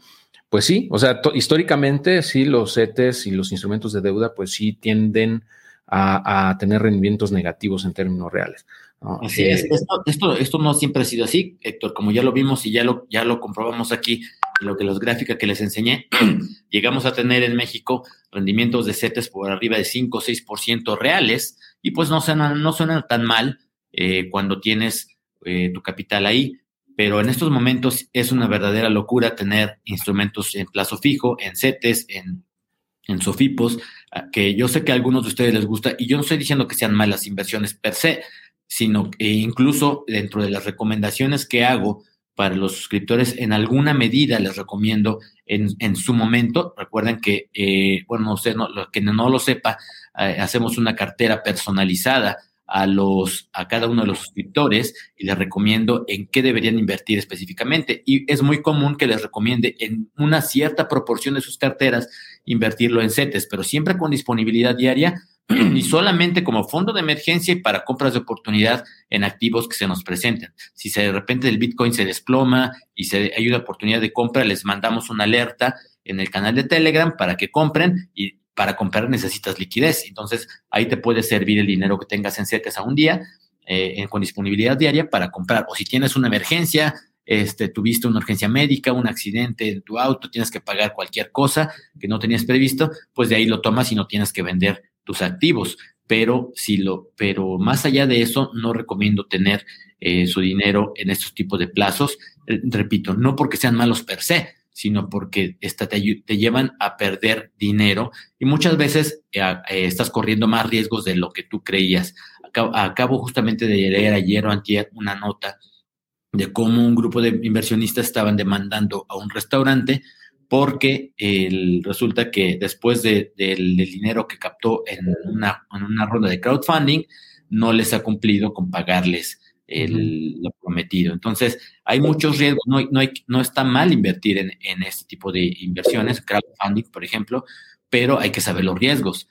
pues sí, o sea, históricamente sí los CETES y los instrumentos de deuda pues sí tienden a tener rendimientos negativos en términos reales, ¿no? Así es, esto no siempre ha sido así, Héctor, como ya lo vimos y ya lo comprobamos aquí, lo que las gráficas que les enseñé, llegamos a tener en México rendimientos de CETES por arriba de 5 o 6% reales y pues no suenan tan mal cuando tienes tu capital ahí. Pero en estos momentos es una verdadera locura tener instrumentos en plazo fijo, en CETES, en SOFIPOS, que yo sé que a algunos de ustedes les gusta, y yo no estoy diciendo que sean malas inversiones per se, sino que incluso dentro de las recomendaciones que hago para los suscriptores, en alguna medida les recomiendo en su momento. Recuerden que, que no lo sepa, hacemos una cartera personalizada a cada uno de los suscriptores y les recomiendo en qué deberían invertir específicamente. Y es muy común que les recomiende en una cierta proporción de sus carteras invertirlo en CETES, pero siempre con disponibilidad diaria y solamente como fondo de emergencia y para compras de oportunidad en activos que se nos presenten. Si de repente el Bitcoin se desploma y hay una oportunidad de compra, les mandamos una alerta en el canal de Telegram para que compren, y para comprar necesitas liquidez. Entonces, ahí te puede servir el dinero que tengas en CETES a un día, con disponibilidad diaria para comprar. O si tienes una emergencia, tuviste una urgencia médica, un accidente en tu auto, tienes que pagar cualquier cosa que no tenías previsto, pues de ahí lo tomas y no tienes que vender tus activos. Pero más allá de eso, no recomiendo tener su dinero en estos tipos de plazos. Repito, no porque sean malos per se, sino porque te llevan a perder dinero y muchas veces estás corriendo más riesgos de lo que tú creías. Acabo justamente de leer ayer o antier una nota de cómo un grupo de inversionistas estaban demandando a un restaurante porque resulta que después del dinero que captó en una ronda de crowdfunding, no les ha cumplido con pagarles lo prometido. Entonces, hay muchos riesgos. No está mal invertir en este tipo de inversiones, crowdfunding, por ejemplo, pero hay que saber los riesgos.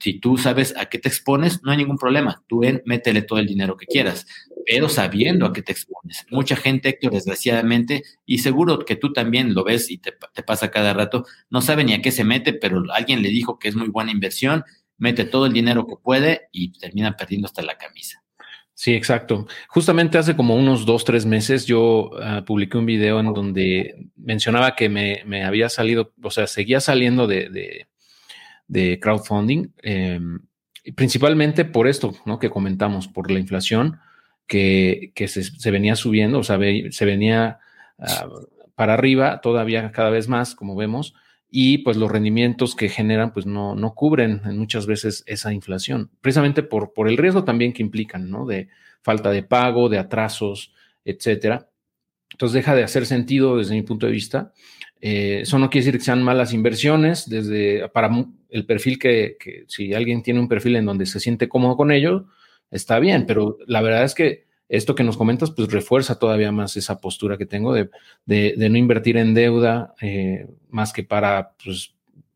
Si tú sabes a qué te expones, no hay ningún problema. Tú métele todo el dinero que quieras, pero sabiendo a qué te expones. Mucha gente, Héctor, desgraciadamente, y seguro que tú también lo ves y te pasa cada rato, no sabe ni a qué se mete, pero alguien le dijo que es muy buena inversión, mete todo el dinero que puede y termina perdiendo hasta la camisa. Sí, exacto. Justamente hace como unos 2-3 meses yo publiqué un video en donde mencionaba que me había salido, o sea, seguía saliendo de crowdfunding, principalmente por esto, ¿no? Que comentamos, por la inflación que se venía subiendo, o sea, se venía para arriba todavía cada vez más, como vemos, y pues los rendimientos que generan pues no cubren muchas veces esa inflación, precisamente por el riesgo también que implican, ¿no? De falta de pago, de atrasos, etcétera. Entonces deja de hacer sentido desde mi punto de vista. Eso no quiere decir que sean malas inversiones para el perfil que si alguien tiene un perfil en donde se siente cómodo con ello, está bien, pero la verdad es que esto que nos comentas pues refuerza todavía más esa postura que tengo de no invertir en deuda más que para pues,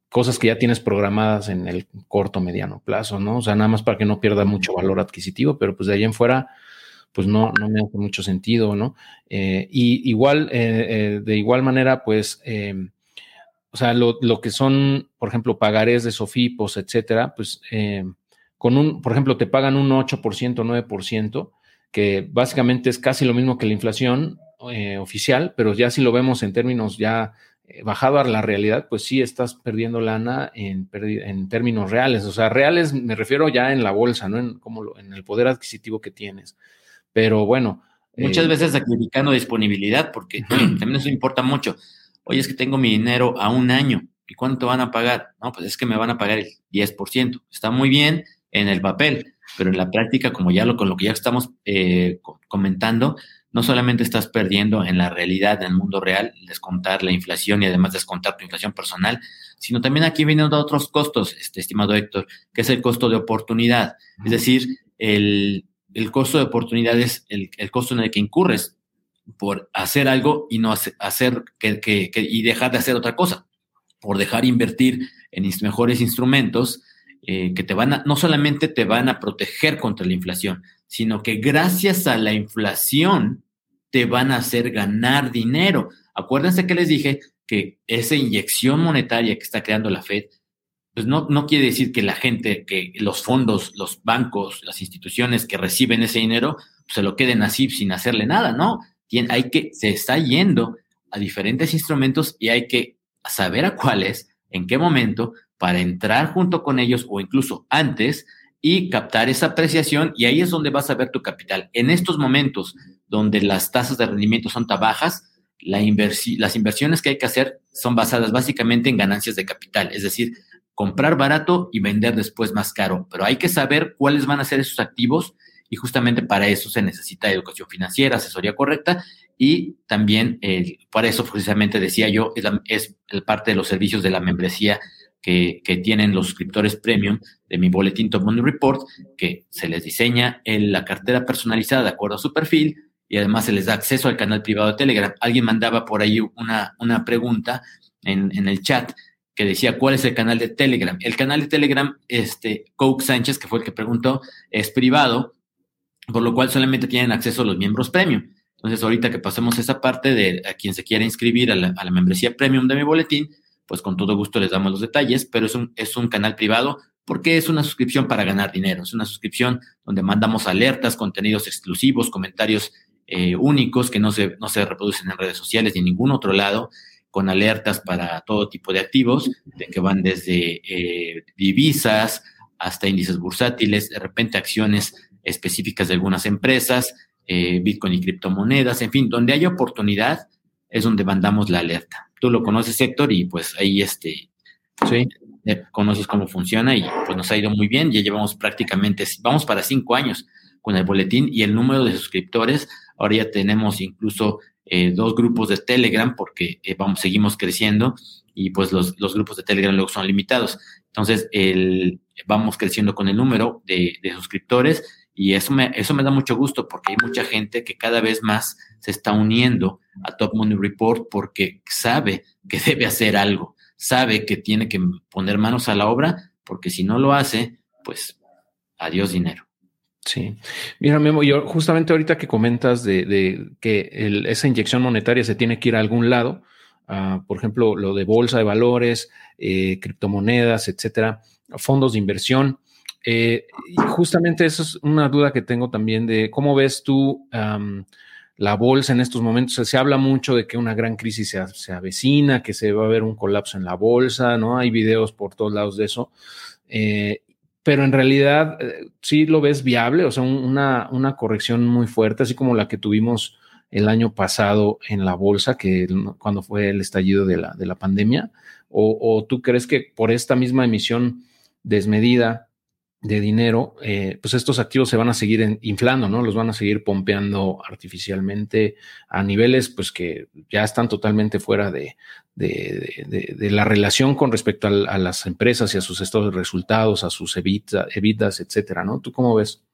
cosas que ya tienes programadas en el corto mediano plazo, ¿no? O sea, nada más para que no pierda mucho valor adquisitivo, pero pues de ahí en fuera pues no me hace mucho sentido, ¿no? De igual manera pues o sea, lo que son, por ejemplo, pagarés de SOFIPOS, etcétera, pues por ejemplo, te pagan un 8%, 9%, que básicamente es casi lo mismo que la inflación oficial, pero ya si lo vemos en términos ya bajado a la realidad, pues sí estás perdiendo lana en términos reales. O sea, reales me refiero ya en la bolsa, ¿no? En el poder adquisitivo que tienes. Pero bueno. Muchas veces sacrificando disponibilidad, porque también eso importa mucho. Oye, es que tengo mi dinero a 1 año. ¿Y cuánto van a pagar? No, pues es que me van a pagar el 10%. Está muy bien en el papel, pero en la práctica, como ya con lo que ya estamos comentando, no solamente estás perdiendo en la realidad, en el mundo real, descontar la inflación y además descontar tu inflación personal, sino también aquí vienen otros costos, estimado Héctor, que es el costo de oportunidad. Es decir, el costo de oportunidad es el costo en el que incurres por hacer algo y no hacer y dejar de hacer otra cosa, por dejar invertir en mejores instrumentos, que no solamente te van a proteger contra la inflación, sino que gracias a la inflación te van a hacer ganar dinero. Acuérdense que les dije que esa inyección monetaria que está creando la Fed, pues no quiere decir que la gente, que los fondos, los bancos, las instituciones que reciben ese dinero, pues se lo queden así sin hacerle nada, ¿no? Se está yendo a diferentes instrumentos y hay que saber a cuáles, en qué momento, para entrar junto con ellos o incluso antes y captar esa apreciación, y ahí es donde vas a ver tu capital. En estos momentos donde las tasas de rendimiento son tan bajas, las inversiones que hay que hacer son basadas básicamente en ganancias de capital, es decir, comprar barato y vender después más caro, pero hay que saber cuáles van a ser esos activos y justamente para eso se necesita educación financiera, asesoría correcta y también para eso precisamente decía yo, es parte de los servicios de la membresía que tienen los suscriptores premium de mi boletín Top Money Report, que se les diseña la cartera personalizada de acuerdo a su perfil y además se les da acceso al canal privado de Telegram. Alguien mandaba por ahí una pregunta en el chat que decía, ¿cuál es el canal de Telegram? El canal de Telegram, Coke Sánchez, que fue el que preguntó, es privado, por lo cual solamente tienen acceso a los miembros premium. Entonces, ahorita que pasemos esa parte de a quien se quiera inscribir a la membresía premium de mi boletín, pues con todo gusto les damos los detalles, pero es un canal privado porque es una suscripción para ganar dinero. Es una suscripción donde mandamos alertas, contenidos exclusivos, comentarios únicos que no se reproducen en redes sociales ni en ningún otro lado, con alertas para todo tipo de activos, de que van desde divisas hasta índices bursátiles, de repente acciones específicas de algunas empresas, Bitcoin y criptomonedas, en fin, donde haya oportunidad es donde mandamos la alerta. Tú lo conoces, Héctor, y pues ahí sí, conoces cómo funciona y pues nos ha ido muy bien. Ya llevamos prácticamente, vamos para 5 años con el boletín y el número de suscriptores. Ahora ya tenemos incluso 2 grupos de Telegram porque seguimos creciendo y pues los grupos de Telegram luego son limitados. Entonces vamos creciendo con el número de suscriptores y eso me da mucho gusto porque hay mucha gente que cada vez más se está uniendo a Top Money Report porque sabe que debe hacer algo, sabe que tiene que poner manos a la obra, porque si no lo hace, pues adiós dinero. Sí. Mira, Memo, yo justamente ahorita que comentas de que esa inyección monetaria se tiene que ir a algún lado, por ejemplo, lo de bolsa de valores, criptomonedas, etcétera, fondos de inversión. Y justamente eso es una duda que tengo también de cómo ves tú la bolsa en estos momentos. Se habla mucho de que una gran crisis se avecina, que se va a ver un colapso en la bolsa, ¿no? Hay videos por todos lados de eso. Pero en realidad sí lo ves viable, o sea, una corrección muy fuerte, así como la que tuvimos el año pasado en la bolsa, que cuando fue el estallido de la pandemia, o tú crees que por esta misma emisión desmedida de dinero, pues estos activos se van a seguir inflando, ¿no? Los van a seguir pompeando artificialmente a niveles pues que ya están totalmente fuera de la relación con respecto a las empresas y a sus estados de resultados, a sus EBITDAs, etcétera, ¿no? ¿Tú cómo ves?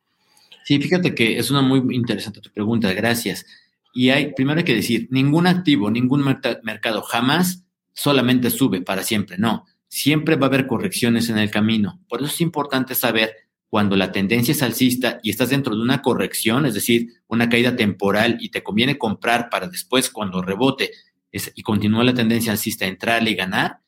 Sí, fíjate que es una muy interesante tu pregunta, gracias. Y primero hay que decir, ningún activo, ningún mercado jamás solamente sube para siempre, no. Siempre va a haber correcciones en el camino. Por eso es importante saber cuando la tendencia es alcista y estás dentro de una corrección, es decir, una caída temporal y te conviene comprar para después cuando rebote y continúa la tendencia alcista, entrarle y ganar.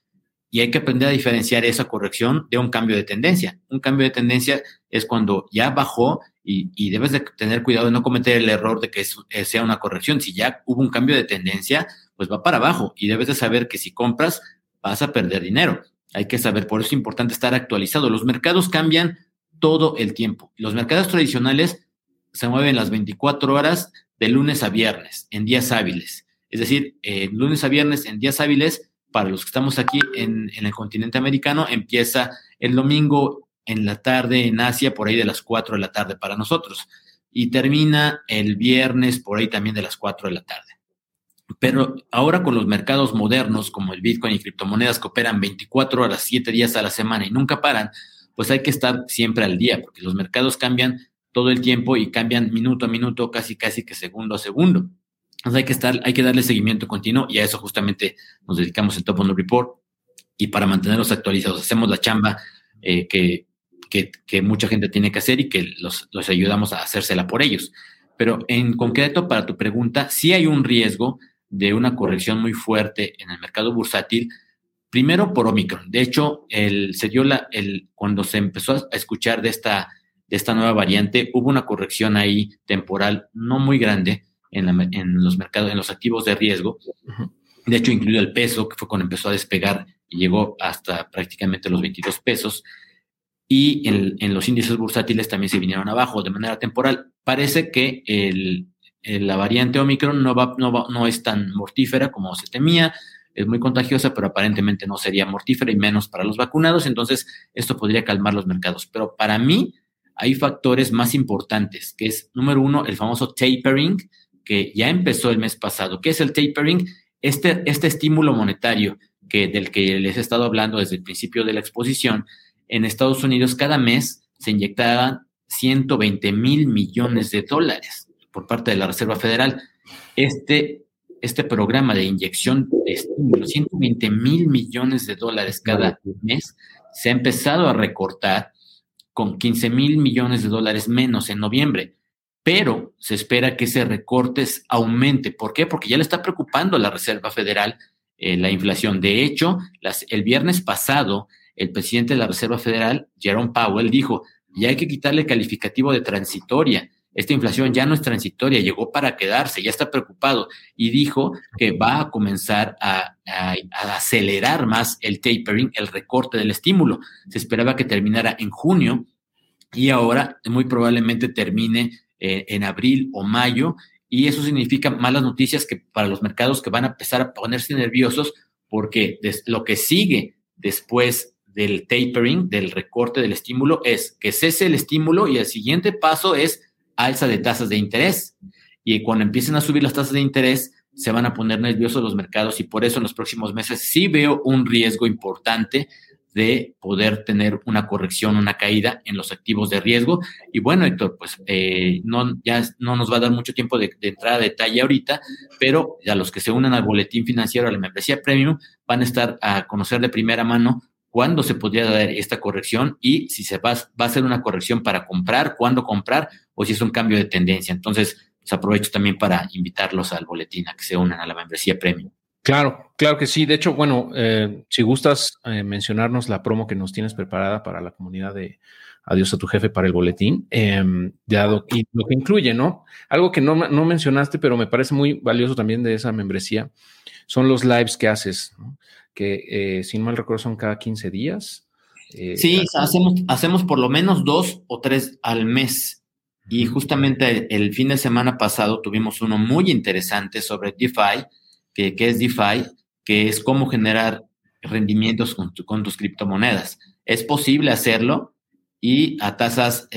Y hay que aprender a diferenciar esa corrección de un cambio de tendencia. Un cambio de tendencia es cuando ya bajó y debes de tener cuidado de no cometer el error de que sea una corrección. Si ya hubo un cambio de tendencia, pues va para abajo y debes de saber que si compras vas a perder dinero. Hay que saber, por eso es importante estar actualizado. Los mercados cambian todo el tiempo. Los mercados tradicionales se mueven las 24 horas de lunes a viernes, en días hábiles. Es decir, lunes a viernes, en días hábiles, para los que estamos aquí en el continente americano, empieza el domingo en la tarde en Asia, por ahí de las 4 de la tarde para nosotros. Y termina el viernes, por ahí también de las 4 de la tarde. Pero ahora con los mercados modernos, como el Bitcoin y criptomonedas que operan 24 horas, 7 días a la semana y nunca paran, pues hay que estar siempre al día, porque los mercados cambian todo el tiempo y cambian minuto a minuto, casi que segundo a segundo. Entonces hay que darle seguimiento continuo y a eso justamente nos dedicamos en Top Money Report y para mantenerlos actualizados. Hacemos la chamba que mucha gente tiene que hacer y que los ayudamos a hacérsela por ellos. Pero en concreto, para tu pregunta, sí hay un riesgo de una corrección muy fuerte en el mercado bursátil, primero por Omicron. De hecho, cuando se empezó a escuchar de esta nueva variante, hubo una corrección ahí temporal no muy grande en los mercados, en los activos de riesgo. De hecho, incluido el peso, que fue cuando empezó a despegar y llegó hasta prácticamente los 22 pesos. Y en los índices bursátiles también se vinieron abajo de manera temporal. Parece que la variante Omicron no es tan mortífera como se temía, es muy contagiosa, pero aparentemente no sería mortífera y menos para los vacunados, entonces esto podría calmar los mercados. Pero para mí hay factores más importantes, que es, número uno, el famoso tapering, que ya empezó el mes pasado. ¿Qué es el tapering? Este estímulo monetario del que les he estado hablando desde el principio de la exposición. En Estados Unidos cada mes se inyectaban 120 mil millones de dólares por parte de la Reserva Federal. Este programa de inyección de estímulo, 120 mil millones de dólares cada mes, se ha empezado a recortar con 15 mil millones de dólares menos en noviembre, pero se espera que ese recorte aumente. ¿Por qué? Porque ya le está preocupando a la Reserva Federal la inflación. De hecho, el viernes pasado, el presidente de la Reserva Federal, Jerome Powell, dijo: ya hay que quitarle el calificativo de transitoria. Esta inflación ya no es transitoria, llegó para quedarse, ya está preocupado. Y dijo que va a comenzar a acelerar más el tapering, el recorte del estímulo. Se esperaba que terminara en junio y ahora muy probablemente termine en abril o mayo. Y eso significa malas noticias que para los mercados que van a empezar a ponerse nerviosos porque lo que sigue después del tapering, del recorte del estímulo, es que cese el estímulo y el siguiente paso es alza de tasas de interés. Y cuando empiecen a subir las tasas de interés, se van a poner nerviosos los mercados y por eso en los próximos meses sí veo un riesgo importante de poder tener una corrección, una caída en los activos de riesgo. Y bueno, Héctor, pues ya no nos va a dar mucho tiempo de entrar a detalle ahorita, pero a los que se unan al boletín financiero, a la membresía Premium, van a estar a conocer de primera mano cuándo se podría dar esta corrección y si se va a ser una corrección para comprar, cuándo comprar o si es un cambio de tendencia. Entonces, pues aprovecho también para invitarlos al boletín a que se unan a la membresía Premium. Claro, claro que sí. De hecho, bueno, si gustas mencionarnos la promo que nos tienes preparada para la comunidad de Adiós a tu Jefe para el boletín, y lo que incluye, ¿no? Algo que no mencionaste, pero me parece muy valioso también de esa membresía, son los lives que haces, ¿no? Que si no mal recuerdo son cada 15 días. Sí, hacemos por lo menos 2 o 3 al mes. Y justamente el fin de semana pasado tuvimos uno muy interesante sobre DeFi, que es DeFi, que es cómo generar rendimientos con tus criptomonedas. Es posible hacerlo y a tasas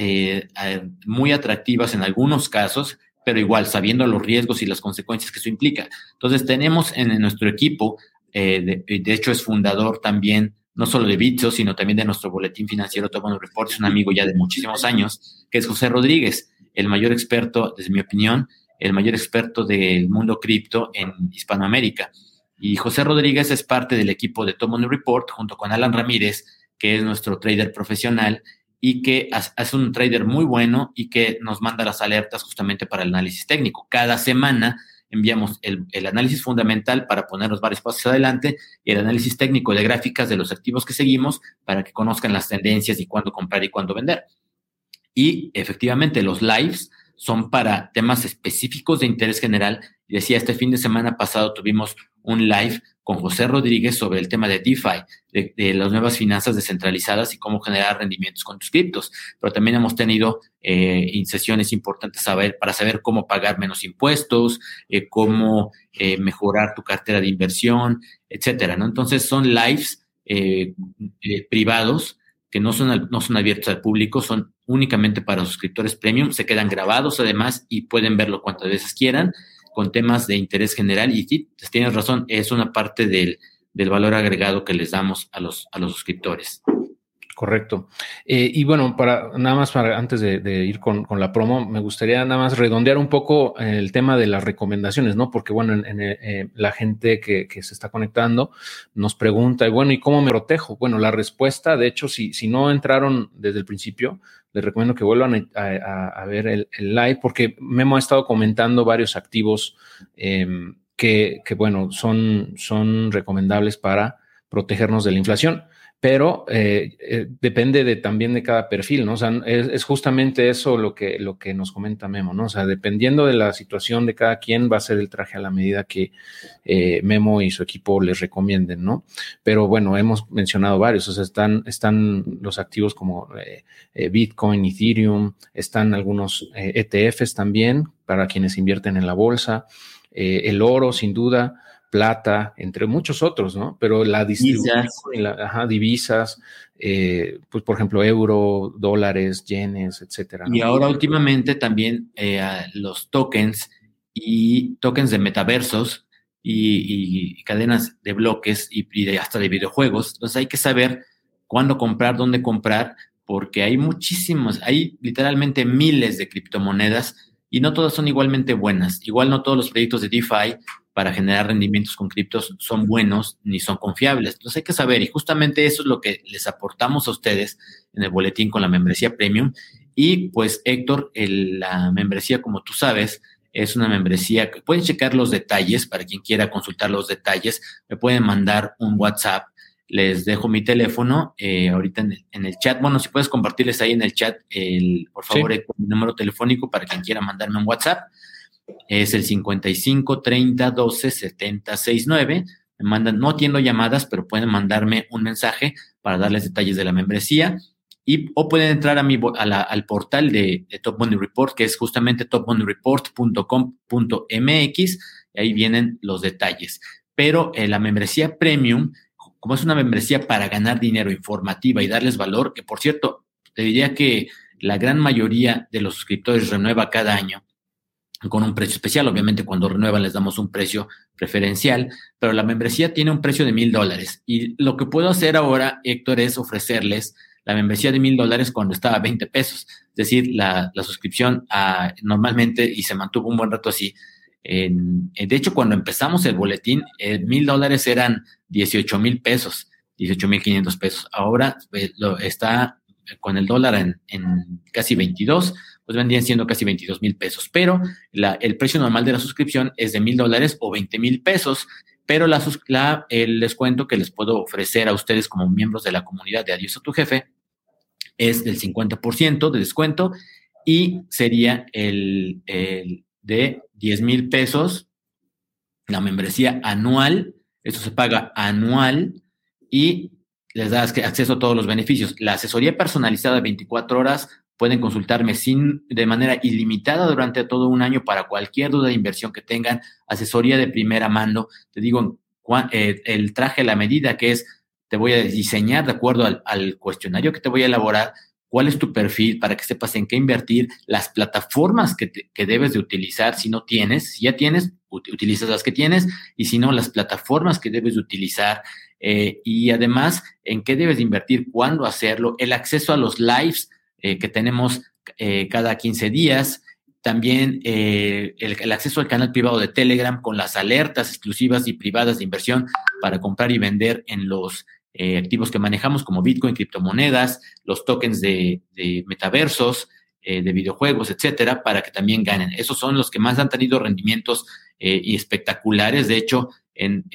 muy atractivas en algunos casos, pero igual sabiendo los riesgos y las consecuencias que eso implica. Entonces tenemos en nuestro equipo, de hecho es fundador también, no solo de Bitso, sino también de nuestro boletín financiero Top Money Report, es un amigo ya de muchísimos años, que es José Rodríguez, el mayor experto, desde mi opinión, el mayor experto del mundo cripto en Hispanoamérica. Y José Rodríguez es parte del equipo de Top Money Report, junto con Alan Ramírez, que es nuestro trader profesional, y que hace un trader muy bueno y que nos manda las alertas justamente para el análisis técnico. Cada semana enviamos el análisis fundamental para poner los varios pasos adelante y el análisis técnico de gráficas de los activos que seguimos para que conozcan las tendencias y cuándo comprar y cuándo vender. Y efectivamente los lives son para temas específicos de interés general. Decía, este fin de semana pasado tuvimos un live con José Rodríguez sobre el tema de DeFi, de las nuevas finanzas descentralizadas y cómo generar rendimientos con tus criptos. Pero también hemos tenido sesiones importantes para saber cómo pagar menos impuestos, cómo mejorar tu cartera de inversión, etcétera, ¿no? Entonces, son lives privados que no son abiertos al público, son únicamente para suscriptores premium, se quedan grabados además y pueden verlo cuantas veces quieran, con temas de interés general. Y sí, tienes razón, es una parte del valor agregado que les damos a los suscriptores. Correcto. Y bueno, antes de ir con la promo, me gustaría nada más redondear un poco el tema de las recomendaciones, ¿no? Porque bueno, la gente que se está conectando nos pregunta, bueno, ¿y cómo me protejo? Bueno, la respuesta, de hecho, si no entraron desde el principio, les recomiendo que vuelvan a ver el live, porque Memo ha estado comentando varios activos que bueno, son recomendables para protegernos de la inflación. Pero depende también de cada perfil, ¿no? O sea, es justamente eso lo que nos comenta Memo, ¿no? O sea, dependiendo de la situación de cada quien va a ser el traje a la medida que Memo y su equipo les recomienden, ¿no? Pero bueno, hemos mencionado varios, o sea, están los activos como Bitcoin, Ethereum, están algunos ETFs también para quienes invierten en la bolsa, el oro sin duda, plata, entre muchos otros, ¿no? Pero la distribución, divisas, pues por ejemplo, euro, dólares, yenes, etcétera, ¿no? Y ahora últimamente también los tokens de metaversos y cadenas de bloques y hasta de videojuegos. Entonces hay que saber cuándo comprar, dónde comprar, porque hay muchísimas, hay literalmente miles de criptomonedas y no todas son igualmente buenas. Igual no todos los proyectos de DeFi para generar rendimientos con criptos son buenos ni son confiables. Entonces hay que saber, y justamente eso es lo que les aportamos a ustedes en el boletín con la membresía Premium. Y pues, Héctor, la membresía, como tú sabes, es una membresía que pueden checar los detalles, para quien quiera consultar los detalles, me pueden mandar un WhatsApp, les dejo mi teléfono ahorita en el chat. Bueno, si puedes compartirles ahí en el chat, por favor, sí. Héctor, mi número telefónico para quien quiera mandarme un WhatsApp. Es el 55 30 12 70 69. Me mandan, no atiendo llamadas, pero pueden mandarme un mensaje para darles detalles de la membresía o pueden entrar al portal de Top Money Report, que es justamente topmoneyreport.com.mx. Ahí vienen los detalles. Pero la membresía Premium, como es una membresía para ganar dinero, informativa y darles valor, que por cierto, te diría que la gran mayoría de los suscriptores renueva cada año. con un precio especial. Obviamente, cuando renuevan les damos un precio preferencial, pero la membresía tiene un precio de $1,000. Y lo que puedo hacer ahora, Héctor, es ofrecerles la membresía de $1,000 cuando estaba a $20. Es decir, la suscripción normalmente, y se mantuvo un buen rato así. De hecho, cuando empezamos el boletín, $1,000 eran $18,000, $18,500. Ahora está con el dólar en casi 22, pues vendrían siendo casi $22,000. Pero el precio normal de la suscripción es de $1,000 o $20,000. Pero el descuento que les puedo ofrecer a ustedes como miembros de la comunidad de Adiós a tu Jefe es del 50% de descuento y sería el de $10,000 la membresía anual. Esto se paga anual y les da acceso a todos los beneficios. La asesoría personalizada 24 horas, pueden consultarme de manera ilimitada durante todo un año para cualquier duda de inversión que tengan. Asesoría de primera mano. Te digo, el traje a la medida, que es, te voy a diseñar de acuerdo al cuestionario que te voy a elaborar, cuál es tu perfil para que sepas en qué invertir, las plataformas que debes de utilizar si no tienes. Si ya tienes, utilizas las que tienes, y si no, las plataformas que debes de utilizar. Y además, en qué debes de invertir, cuándo hacerlo, el acceso a los lives que tenemos cada 15 días, también el acceso al canal privado de Telegram con las alertas exclusivas y privadas de inversión para comprar y vender en los activos que manejamos como Bitcoin, criptomonedas, los tokens de metaversos, de videojuegos, etcétera, para que también ganen. Esos son los que más han tenido rendimientos y espectaculares. De hecho, en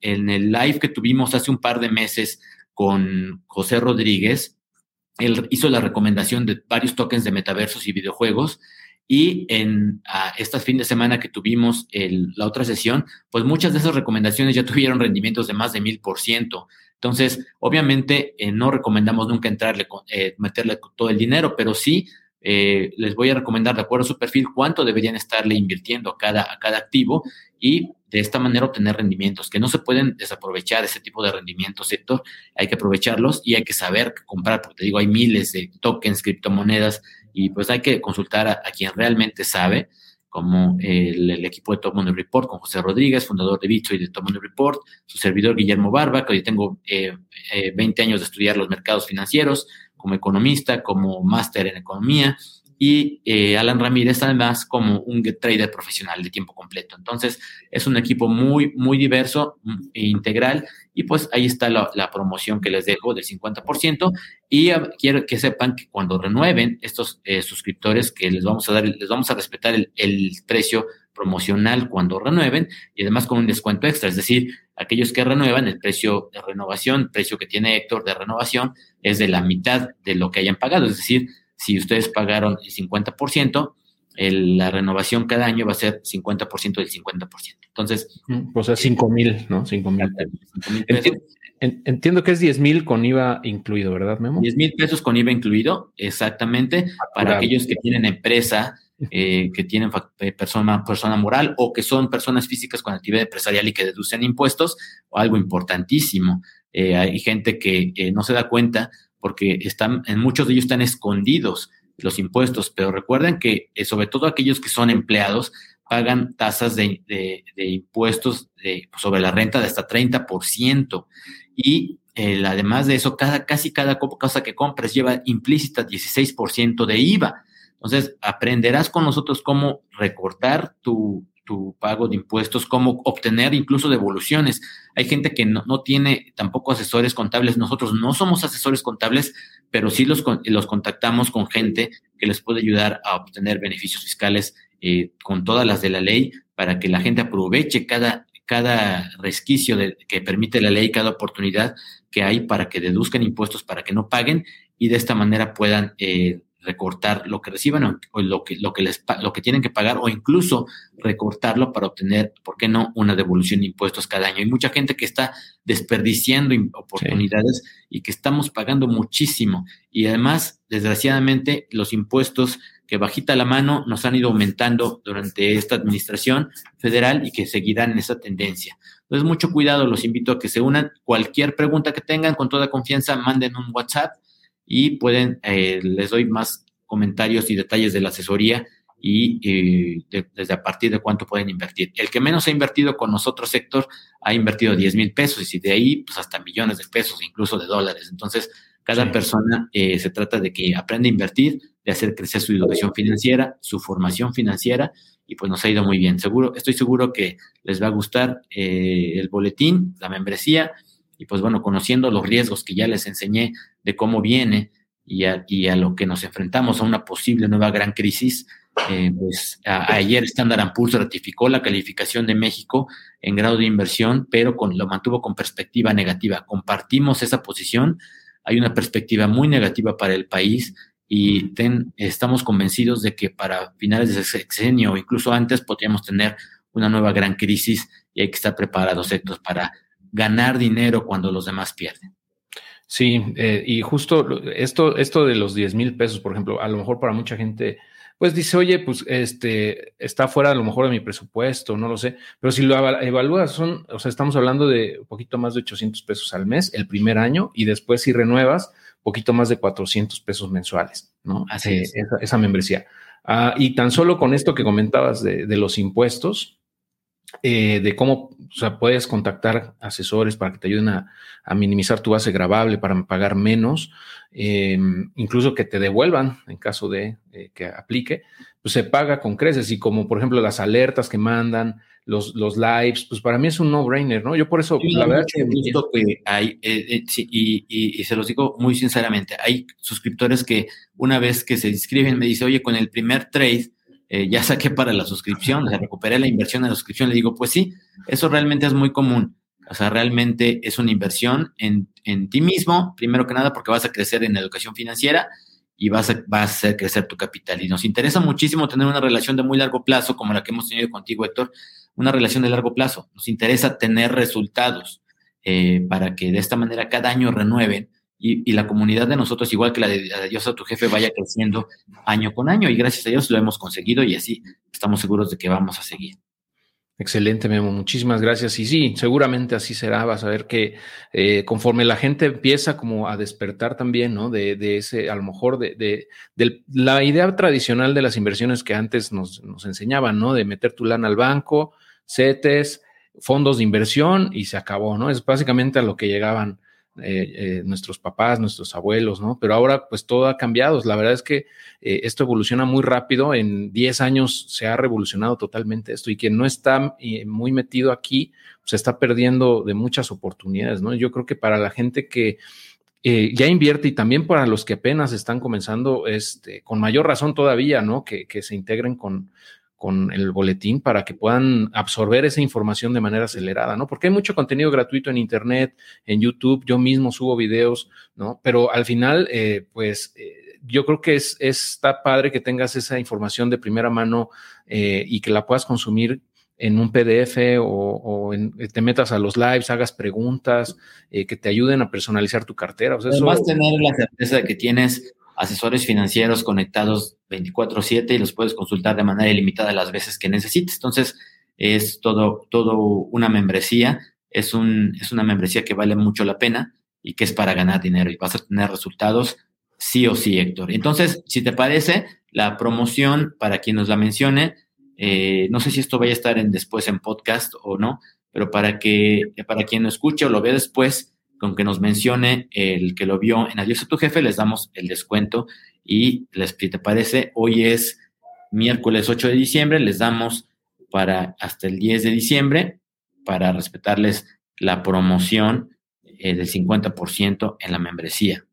el live que tuvimos hace un par de meses con José Rodríguez, él hizo la recomendación de varios tokens de metaversos y videojuegos, y este fin de semana que tuvimos la otra sesión, pues muchas de esas recomendaciones ya tuvieron rendimientos de más de 1,000%. Entonces, obviamente, no recomendamos nunca meterle todo el dinero, pero sí les voy a recomendar, de acuerdo a su perfil, cuánto deberían estarle invirtiendo a cada activo, y de esta manera obtener rendimientos que no se pueden desaprovechar. Ese tipo de rendimientos, sector, hay que aprovecharlos y hay que saber comprar, porque te digo, hay miles de tokens, criptomonedas, y pues hay que consultar a quien realmente sabe, como el equipo de Top Money Report, con José Rodríguez, fundador de Bitso y de Top Money Report, su servidor Guillermo Barba, que hoy tengo 20 años de estudiar los mercados financieros como economista, como máster en economía, y Alan Ramírez, además, como un trader profesional de tiempo completo. Entonces, es un equipo muy, muy diverso e integral, y pues ahí está la promoción que les dejo del 50%, y quiero que sepan que cuando renueven estos suscriptores, que les vamos a respetar el precio promocional cuando renueven, y además con un descuento extra. Es decir, aquellos que renuevan, el precio de renovación, el precio que tiene Héctor de renovación, es de la mitad de lo que hayan pagado. Es decir, si ustedes pagaron el 50%, la renovación cada año va a ser 50% del 50%. Entonces, o sea, 5,000, ¿no? 5,000 pesos. Entiendo que es 10,000 con IVA incluido, ¿verdad, Memo? 10,000 pesos con IVA incluido, exactamente. Facturable. Para aquellos que tienen empresa, que tienen persona moral, o que son personas físicas con actividad empresarial y que deducen impuestos, o algo importantísimo. Hay gente que no se da cuenta, porque muchos de ellos están escondidos los impuestos, pero recuerden que sobre todo aquellos que son empleados pagan tasas de impuestos sobre la renta de hasta 30%, y además de eso, casi cada cosa que compres lleva implícita 16% de IVA. Entonces, aprenderás con nosotros cómo recortar tu pago de impuestos, cómo obtener incluso devoluciones. Hay gente que no tiene tampoco asesores contables. Nosotros no somos asesores contables, pero sí los contactamos con gente que les puede ayudar a obtener beneficios fiscales con todas las de la ley, para que la gente aproveche cada resquicio que permite la ley, cada oportunidad que hay para que deduzcan impuestos, para que no paguen, y de esta manera puedan recortar lo que reciban o lo que tienen que pagar, o incluso recortarlo para obtener, ¿por qué no?, una devolución de impuestos cada año. Hay mucha gente que está desperdiciando oportunidades, sí, y que estamos pagando muchísimo. Y además, desgraciadamente, los impuestos que bajita la mano nos han ido aumentando durante esta administración federal, y que seguirán en esa tendencia. Entonces, mucho cuidado, los invito a que se unan. Cualquier pregunta que tengan, con toda confianza, manden un WhatsApp, y les doy más comentarios y detalles de la asesoría y desde a partir de cuánto pueden invertir. El que menos ha invertido con nosotros, Héctor, ha invertido 10 mil pesos y de ahí pues hasta millones de pesos, incluso de dólares. Entonces, cada persona se trata de que aprenda a invertir, de hacer crecer su educación financiera, su formación financiera, y pues nos ha ido muy bien. Estoy seguro que les va a gustar el boletín, la membresía, y pues bueno, conociendo los riesgos que ya les enseñé de cómo viene y a lo que nos enfrentamos, a una posible nueva gran crisis, pues ayer Standard & Poor's ratificó la calificación de México en grado de inversión, pero lo mantuvo con perspectiva negativa. Compartimos esa posición. Hay una perspectiva muy negativa para el país y estamos convencidos de que para finales de sexenio o incluso antes podríamos tener una nueva gran crisis y hay que estar preparados, Héctor, para ganar dinero cuando los demás pierden. Sí, y justo esto de los 10 mil pesos, por ejemplo, a lo mejor para mucha gente, pues dice, oye, pues está fuera a lo mejor de mi presupuesto, no lo sé, pero si lo evalúas estamos hablando de un poquito más de 800 pesos al mes el primer año y después si renuevas, poquito más de 400 pesos mensuales, ¿no? Así es. Esa membresía. Y tan solo con esto que comentabas de los impuestos, de cómo puedes contactar asesores para que te ayuden a minimizar tu base gravable, para pagar menos, incluso que te devuelvan en caso de que aplique, pues se paga con creces. Y como, por ejemplo, las alertas que mandan, los lives, pues para mí es un no-brainer, ¿no? Yo por eso, sí, la verdad... Es justo que hay, sí, y se los digo muy sinceramente, hay suscriptores que una vez que se inscriben me dicen, oye, con el primer trade, ya saqué para la suscripción, o sea, recuperé la inversión de la suscripción. Le digo, pues sí, eso realmente es muy común. O sea, realmente es una inversión en ti mismo, primero que nada, porque vas a crecer en educación financiera y vas a hacer crecer tu capital. Y nos interesa muchísimo tener una relación de muy largo plazo, como la que hemos tenido contigo, Héctor, una relación de largo plazo. Nos interesa tener resultados para que de esta manera cada año renueven. Y la comunidad de nosotros, igual que la de Adiós a tu Jefe, vaya creciendo año con año. Y gracias a Dios lo hemos conseguido y así estamos seguros de que vamos a seguir. Excelente, Memo. Muchísimas gracias. Y sí, seguramente así será. Vas a ver que conforme la gente empieza como a despertar también, ¿no? De ese, a lo mejor, de la idea tradicional de las inversiones que antes nos enseñaban, ¿no? De meter tu lana al banco, CETES, fondos de inversión y se acabó, ¿no? Es básicamente a lo que llegaban nuestros papás, nuestros abuelos, ¿no? Pero ahora pues todo ha cambiado. La verdad es que esto evoluciona muy rápido. En 10 años se ha revolucionado totalmente esto y quien no está muy metido aquí se está perdiendo de muchas oportunidades, ¿no? Yo creo que para la gente que ya invierte y también para los que apenas están comenzando, con mayor razón todavía, ¿no? Que se integren con el boletín para que puedan absorber esa información de manera acelerada, ¿no? Porque hay mucho contenido gratuito en internet, en YouTube, yo mismo subo videos, ¿no? Pero al final, yo creo que está padre que tengas esa información de primera mano y que la puedas consumir en un PDF o te metas a los lives, hagas preguntas que te ayuden a personalizar tu cartera. O sea, además, tener la certeza de que tienes asesores financieros conectados 24/7 y los puedes consultar de manera ilimitada las veces que necesites. Entonces, es todo una membresía, es una membresía que vale mucho la pena y que es para ganar dinero y vas a tener resultados sí o sí, Héctor. Entonces, si te parece, la promoción para quien nos la mencione, no sé si esto vaya a estar después en podcast o no, pero para quien lo escuche o lo vea después, con que nos mencione el que lo vio en Adiós a tu Jefe, les damos el descuento y ¿te parece? Hoy es miércoles 8 de diciembre, les damos hasta el 10 de diciembre para respetarles la promoción del 50% en la membresía.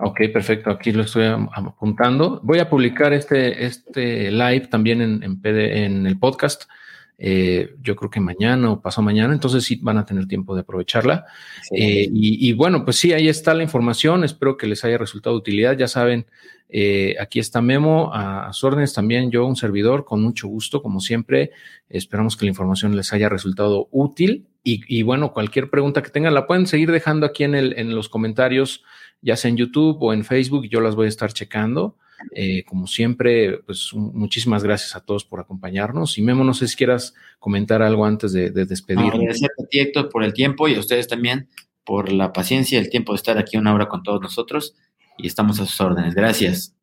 Ok, perfecto. Aquí lo estoy apuntando. Voy a publicar este live también en el podcast. Yo creo que mañana o pasado mañana, entonces sí van a tener tiempo de aprovecharla. Sí. Y bueno, pues sí, ahí está la información. Espero que les haya resultado de utilidad. Ya saben, aquí está Memo, a sus órdenes también yo, un servidor, con mucho gusto, como siempre. Esperamos que la información les haya resultado útil. Y bueno, cualquier pregunta que tengan la pueden seguir dejando aquí en los comentarios, ya sea en YouTube o en Facebook. Yo las voy a estar checando. Como siempre, pues muchísimas gracias a todos por acompañarnos. Y Memo, no sé si quieras comentar algo antes de despedirnos. Agradecer a ti, Héctor, por el tiempo y a ustedes también por la paciencia y el tiempo de estar aquí una hora con todos nosotros. Y estamos a sus órdenes. Gracias.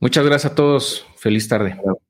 Muchas gracias a todos. Feliz tarde. Claro.